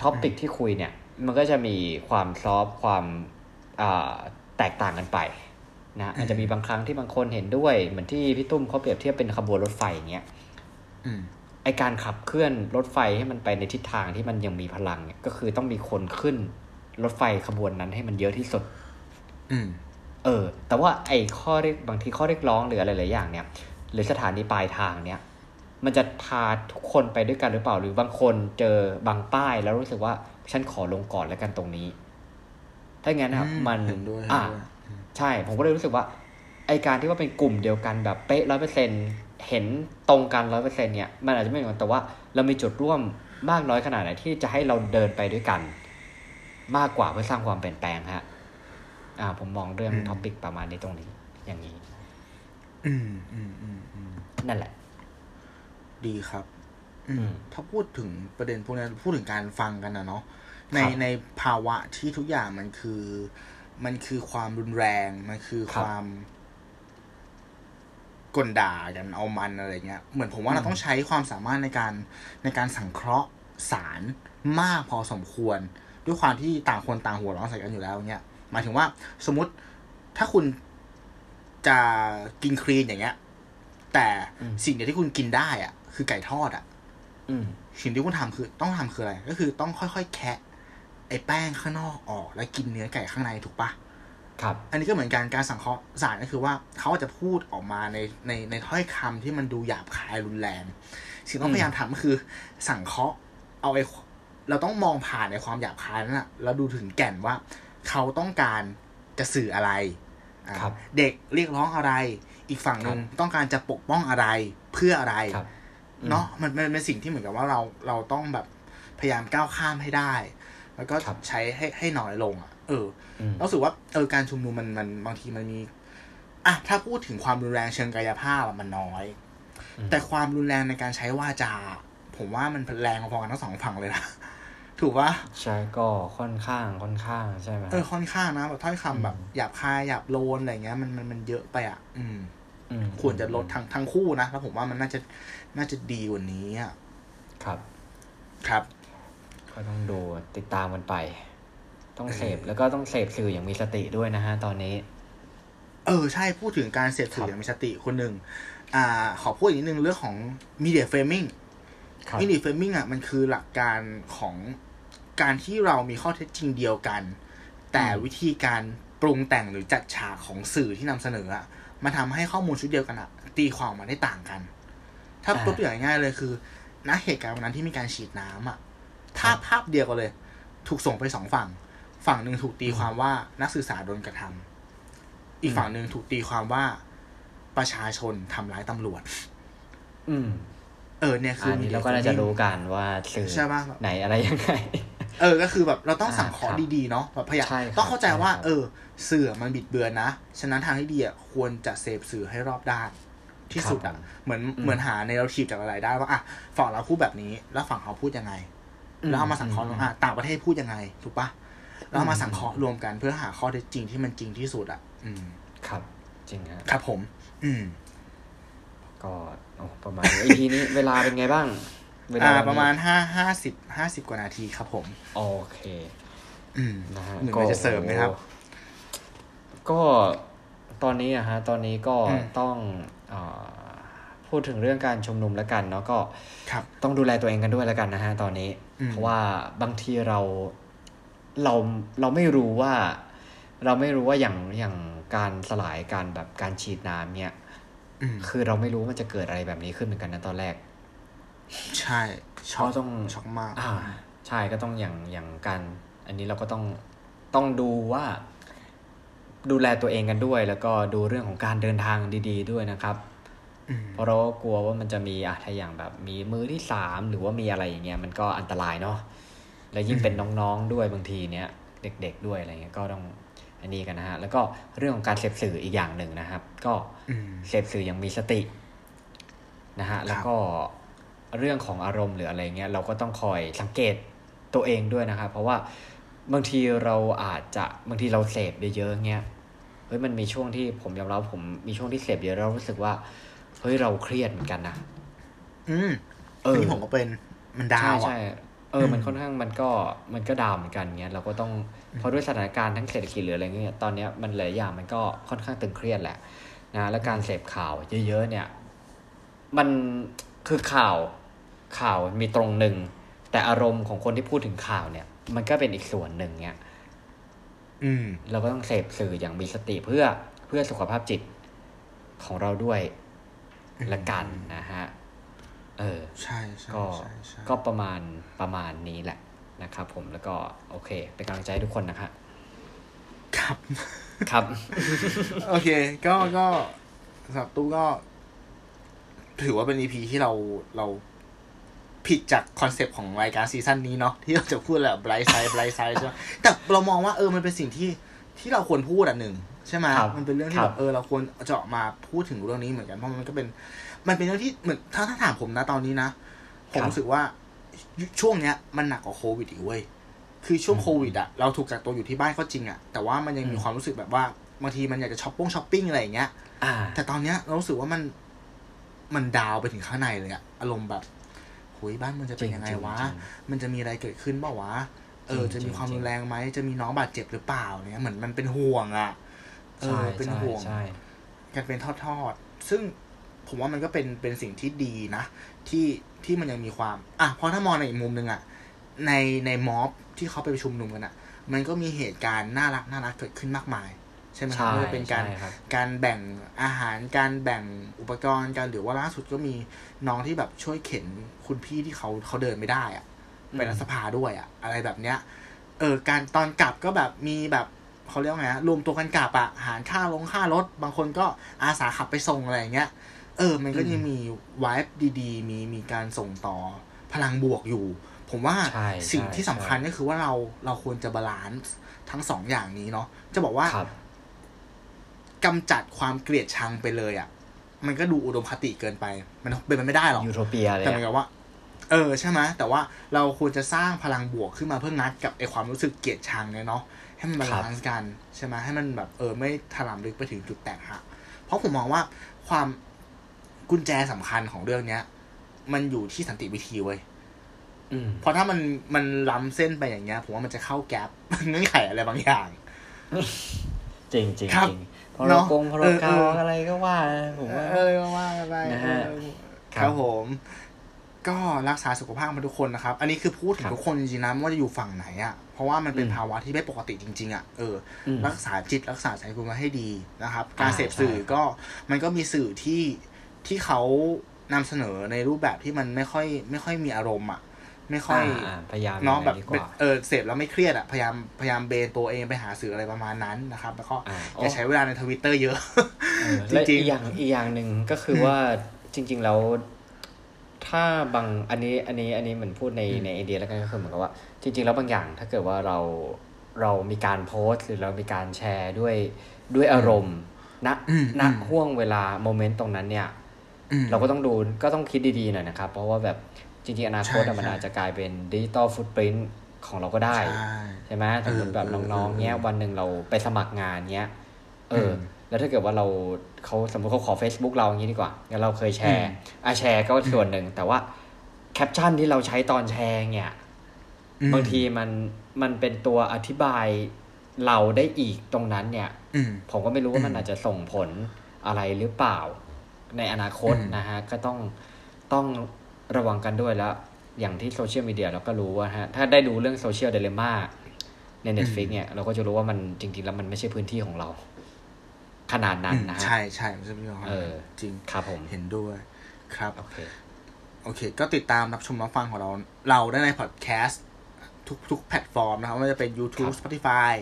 ท็อปิกที่คุยเนี่ยมันก็จะมีความซอฟความแตกต่างกันไปนะอาจจะมีบางครั้งที่บางคนเห็นด้วยเหมือนที่พี่ตุ้มเขาเปรียบเทียบเป็นขบวนรถไฟอย่างเงี้ยไอการขับเคลื่อนรถไฟให้มันไปในทิศทางที่มันยังมีพลังเนี่ยก็คือต้องมีคนขึ้นรถไฟขบวนนั้นให้มันเยอะที่สุดแต่ว่าไอข้อเรียกบางทีข้อเรียกร้องหรืออะไรหลายอย่างเนี่ยหรือสถานีปลายทางเนี่ยมันจะพาทุกคนไปด้วยกันหรือเปล่าหรือบางคนเจอบางป้ายแล้วรู้สึกว่าฉันขอลงก่อนแล้วกันตรงนี้ถ้างั้นครับมันใช่ผมก็เลยรู้สึกว่าไอการที่ว่าเป็นกลุ่มเดียวกันแบบเป๊ะ 100% เห็นตรงกัน 100% เนี่ยมันอาจจะไม่เหมือนแต่ว่าเรามีจุดร่วมมากน้อยขนาดไหนที่จะให้เราเดินไปด้วยกันมากกว่าเพื่อสร้างความเปลี่ยนแปลงฮะผมมองเรื่องท็อปิกประมาณนี้ตรงนี้อย่างนี้นั่นแหละดีครับถ้าพูดถึงประเด็นพวกนี้พูดถึงการฟังกันนะเนาะในภาวะที่ทุกอย่างมันคือความรุนแรงมันคือความกลด่ากันเอามันอะไรเงี้ยเหมือนผมว่าเราต้องใช้ความสามารถในการสังเคราะห์สารมากพอสมควรด้วยความที่ต่างคนต่างหัวร้อนใส่กันอยู่แล้วเงี้ยหมายถึงว่าสมมติถ้าคุณจะกินคลีนอย่างเงี้ยแต่สิ่งเดียวที่คุณกินได้อ่ะคือไก่ทอดอ่ะสิ่งที่คุณต้องทำคืออะไรก็คือต้องค่อยๆแคะไอ้แป้งข้างนอกออกแล้วกินเนื้อไก่ข้างในถูกปะครับอันนี้ก็เหมือนกันการสังเคราะห์ศาสตร์ก็คือว่าเขาจะพูดออกมาในถ้อยคำที่มันดูหยาบคายรุนแรงสิ่งที่ต้องพยายามทำก็คือสังเคราะห์เอาไอ้เราต้องมองผ่านในความหยาบคายนั่นแหละแล้วดูถึงแก่นว่าเขาต้องการจะสื่ออะไรเด็กเรียกร้องอะไรอีกฝั่งนึงต้องการจะปกป้องอะไรเพื่ออะไรเนาะมันเป็นสิ่งที่เหมือนกับว่าเราต้องแบบพยายามก้าวข้ามให้ได้แล้วก็ใช้ให้น้อยลงรู้สึกว่าการชุมนุมมันบางทีมันมีถ้าพูดถึงความรุนแรงเชิงกายภาพมันน้อยแต่ความรุนแรงในการใช้วาจาผมว่ามันแรงพอๆกันทั้งสองฝั่งเลยนะถูกปะใช่ก็ค่อนข้างใช่ไหมค่อนข้างนะแบบถ้อยคำแบบหยาบคายหยาบโลนอะไรเงี้ยมันเยอะไปควรจะลดทั้งคู่นะแล้วผมว่ามันน่าจะดีกว่านี้อ่ะครับก็ต้องดูติดตามกันไปต้องเสพแล้วก็ต้องเสพสื่ออย่างมีสติด้วยนะฮะตอนนี้ใช่พูดถึงการเสพสื่ออย่างมีสติคนหนึ่งขอพูดอีกนิดนึงเรื่องของ media framing ครับ media framing อ่ะมันคือหลักการของการที่เรามีข้อเท็จจริงเดียวกันแต่วิธีการปรุงแต่งหรือจัดฉากของสื่อที่นำเสนออ่ะมันทำให้ข้อมูลชุดเดียวกันอ่ะตีความมาได้ต่างกันถ้ายกตัวอย่างง่ายเลยคือณเหตุการณ์วันนั้นที่มีการฉีดน้ำอ่ะถ้าภาพเดียวกันเลยถูกส่งไป2ฝั่งฝั่งนึงถูกตีความว่านักศึกษาโดนกระทำอีกฝั่งนึงถูกตีความว่าประชาชนทำร้ายตำรวจเนี่ยคืออันนี้เราก็น่าจะรู้กันว่าสื่อไหนอะไรยังไงก็คือแบบเราต้องสังเคราะห์ดีๆเนาะแบบพยายามต้องเข้าใจว่าสื่อมันบิดเบือนนะฉะนั้นทางที่ดีอ่ะควรจะเสพสื่อให้รอบด้านที่สุดอ่ะเหมือนหาในเราทีบจากอะไรได้ว่าอ่ะฝั่งเราพูดแบบนี้แล้วฝั่งเขาพูดยังไงแล้วเอามาสังเคราะห์ต่างประเทศพูดยังไงถูกปะแล้วเอามาสังเคราะห์รวมกันเพื่อหาข้อเท็จจริงที่มันจริงที่สุดอ่ะครับจริงครับครับผมก็ประมาณ EP นี้เวลาเป็นไงบ้างเวลาประมาณ50กว่านาทีครับผมโอเคนะฮะก็จะเสริมนะครับก็ตอนนี้ก็ต้องพูดถึงเรื่องการชุมนุมแล้วกันเนาะก็ต้องดูแลตัวเองกันด้วยแล้วกันนะฮะตอนนี้เพราะว่าบางทีเราไม่รู้ว่าอย่างการสลายการแบบการฉีดน้ำเนี่ยคือเราไม่รู้มันจะเกิดอะไรแบบนี้ขึ้นเหมือนกันนะตอนแรกใช่ช็อกมาก ใช่ก็ต้องอย่างกันอันนี้เราก็ต้องดูว่าดูแลตัวเองกันด้วยแล้วก็ดูเรื่องของการเดินทางดีๆด้วยนะครับเพราะเรากลัวว่ามันจะมีถ้าอย่างแบบมีมือที่3หรือว่ามีอะไรอย่างเงี้ยมันก็อันตรายเนาะแล้วยิ่งเป็นน้องๆด้วยบางทีเนี้ยเด็กๆด้วยอะไรเงี้ยก็ต้องอันนี้กันนะฮะแล้วก็เรื่องของการเสพสื่ออีกอย่างหนึ่งนะครับก็เสพสื่ออย่างมีสตินะฮะแล้วก็เรื่องของอารมณ์หรืออะไรเงี้ยเราก็ต้องคอยสังเกตตัวเองด้วยนะครับเพราะว่าบางทีเราอาจจะบางทีเราเสพเยอะๆเงี้ยเฮ้ยมันมีช่วงที่ผมยอมรับผมมีช่วงที่เสพเยอะเรารู้สึกว่าเฮ้ยเราเครียดเหมือนกันนะนี่ผมก็เป็นมันดาวอ่ะมันค่อนข้างมันก็ดาวเหมือนกันเงี้ยเราก็ต้องเพราะด้วยสถานการณ์ทั้งเศรษฐกิจหรืออะไรเงี้ยตอนเนี้ยมันหลายอย่างมันก็ค่อนข้างตึงเครียดแหละนะแล้วการเสพข่าวเยอะๆเนี่ยมันคือข่าวมีตรงหนึ่งแต่อารมณ์ของคนที่พูดถึงข่าวเนี่ยมันก็เป็นอีกส่วนหนึ่งเนี่ยเราก็ต้องเสพสื่ออย่างมีสติเพื่อสุขภาพจิตของเราด้วยละกันนะฮะใช่ก็ประมาณนี้แหละนะครับผมแล้วก็โอเคเป็นกำลังใจให้ทุกคนนะครับครับ โอเคก็สำหรับตู้ก็ถือว่าเป็น EP ที่เราผิดจากคอนเซปต์ของรายการซีซั่นนี้เนาะที่เราจะพูดแหละ ไบรท์ไซด์ใช่ไหมแต่เรามองว่ามันเป็นสิ่งที่เราควรพูดหนึ่งใช่ไหมมันเป็นเรื่องที่แบบเราควรเจาะมาพูดถึงเรื่องนี้เหมือนกันเพราะมันก็เป็นมันเป็นเรื่องที่เหมือนถ้าถามผมนะตอนนี้นะผมรู้สึกว่าช่วงเนี้ยมันหนักกว่าโควิดอีกเว้ยคือช่วงโควิดอะเราถูกกักตัวอยู่ที่บ้านก็จริงอะแต่ว่ามันยังมีความรู้สึกแบบว่าบางทีมันอยากจะช้อปปิ้งอะไรอย่างเงี้ยแต่ตอนเนี้ยเรารู้สึกว่ามันดาวไปถึงข้างในเลยอะอารมณ์แบบโหยบ้านมันจะเป็นยังไงวะมันจะมีอะไรเกิดขึ้นป่าววะจะมีความรุนแรงไหมจะมีน้องบาดเจ็บหรือเปล่าเนี่ยเหมือนมันเป็นห่วงอะเป็นห่วงการเป็นทอดซึ่งผมว่ามันก็เป็นสิ่งที่ดีนะที่มันยังมีความเพราะถ้ามองในอีกมุมนึงในม็อบที่เขาไปประชุมนุมกันมันก็มีเหตุการณ์น่ารักเกิดขึ้นมากมายใช่ไหมครับไม่ว่าจะเป็นการแบ่งอาหารการแบ่งอุปกรณ์การหรือว่าล่าสุดก็มีน้องที่แบบช่วยเข็นคุณพี่ที่เขาเดินไม่ได้เป็นรัฐสภาด้วยอะไรแบบเนี้ยการตอนกลับก็แบบมีแบบเขาเรียกไงรวมตัวกันกลับหารค่ารถบางคนก็อาสาขับไปส่งอะไรอย่างเงี้ยมันก็ยังมีไวบ์ดีๆมีการส่งต่อพลังบวกอยู่ผมว่าสิ่งที่สำคัญก็คือว่าเราควรจะบาลานซ์ทั้งสองอย่างนี้เนาะจะบอกว่ากำจัดความเกลียดชังไปเลยมันก็ดูอุดมคติเกินไปมันเป็นมันไม่ได้หรอกยูโทเปียอะไรแต่หมายความว่าใช่ไหมแต่ว่าเราควรจะสร้างพลังบวกขึ้นมาเพื่องัดกับไอความรู้สึกเกลียดชังเนี่ยเนาะให้มันบาลานซ์กันใช่ไหมให้มันแบบไม่ถลำลึกไปถึงจุดแตกหักเพราะผมมองว่าความกุญแจสำคัญของเรื่องเนี้ยมันอยู่ที่สันติวิธีเว้ยเพราะถ้ามันล้ำเส้นไปอย่างเงี้ยผมว่ามันจะเข้าแก๊ปเงื่อนไขอะไรบางอย่างจริงจริงพอเราโกงพอเราก้าวอะไรก็ว่าผมว่าอะไรนะฮะครับผมก็รักษาสุขภาพมาทุกคนนะครับอันนี้คือพูดถึงทุกคนจริงๆนะไม่ว่าจะอยู่ฝั่งไหนเพราะว่ามันเป็นภาวะที่ไม่ปกติจริงๆรักษาจิตรักษาใจคุณมาให้ดีนะครับการเสพสื่อก็มันก็มีสื่อที่เขานำเสนอในรูปแบบที่มันไม่ค่อยมีอารมณ์ไม่ค่อยพยายามเนาะแบบเสพแล้วไม่เครียดพยายามเบนตัวเองไปหาสื่ออะไรประมาณนั้นนะครับแล้วก็อย่าใช้เวลาใน Twitter เยอะจริงๆอีกอย่างนึงก็คือว่าจริงๆแล้วถ้าบางอันนี้เหมือนพูดในไอเดียแล้วกันก็คือเหมือนกับว่าจริงๆแล้วบางอย่างถ้าเกิดว่าเรามีการโพสต์หรือเรามีการแชร์ด้วยอารมณ์ณห่วงเวลาโมเมนต์ตรงนั้นเนี่ยเราก็ต้องดูก็ต้องคิดดีๆหน่อยนะครับเพราะว่าแบบจริงๆอนาคตมันอาจจะกลายเป็นดิจิตอลฟุตพริ้นท์ของเราก็ได้ใช่ไหมถ้าเหมือนแบบน้องๆเนี้ยวันหนึ่งเราไปสมัครงานเนี้ยแล้วถ้าเกิดว่าเขาสมมติเขาขอ Facebook เราอย่างนี้ดีกว่างั้นเราเคยแชร์แชร์ก็ส่วนหนึ่งแต่ว่าแคปชั่นที่เราใช้ตอนแชร์เนี่ยบางทีมันเป็นตัวอธิบายเราได้อีกตรงนั้นเนี่ยผมก็ไม่รู้ว่ามันอาจจะส่งผลอะไรหรือเปล่าในอนาคตนะฮะก็ต้องระวังกันด้วยแล้วอย่างที่โซเชียลมีเดียเราก็รู้ว่าฮะถ้าได้ดูเรื่องโซเชียลไดเลม่าใน Netflix เนี่ยเราก็จะรู้ว่ามันจริงๆแล้วมันไม่ใช่พื้นที่ของเราขนาดนั้นนะฮะใช่ไม่ใช่พื้นที่ของเราจริงครับผมเห็นด้วยครับโอเคก็ติดตามรับชมรับฟังของเราได้ในพอดแคสต์ ทุกแพลตฟอร์มนะครับว่าจะเป็น YouTube Spotify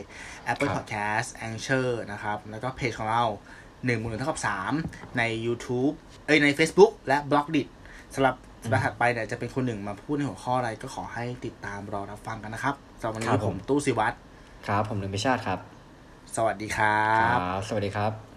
Apple Podcast Anchor นะครับแล้วก็เพจของเรา 10,000 เท่ากับ 3ใน YouTube ใน Facebook และ Blogdit สำหรับสัปดาห์ถัดไปเนี่ยจะเป็นคนหนึ่งมาพูดในหัวข้ออะไรก็ขอให้ติดตามรอรับฟังกันนะครับสำหรับวันนี้ผมตู้ศิวัตรครับผมเดินพิชาติครับสวัสดีครับสวัสดีครับ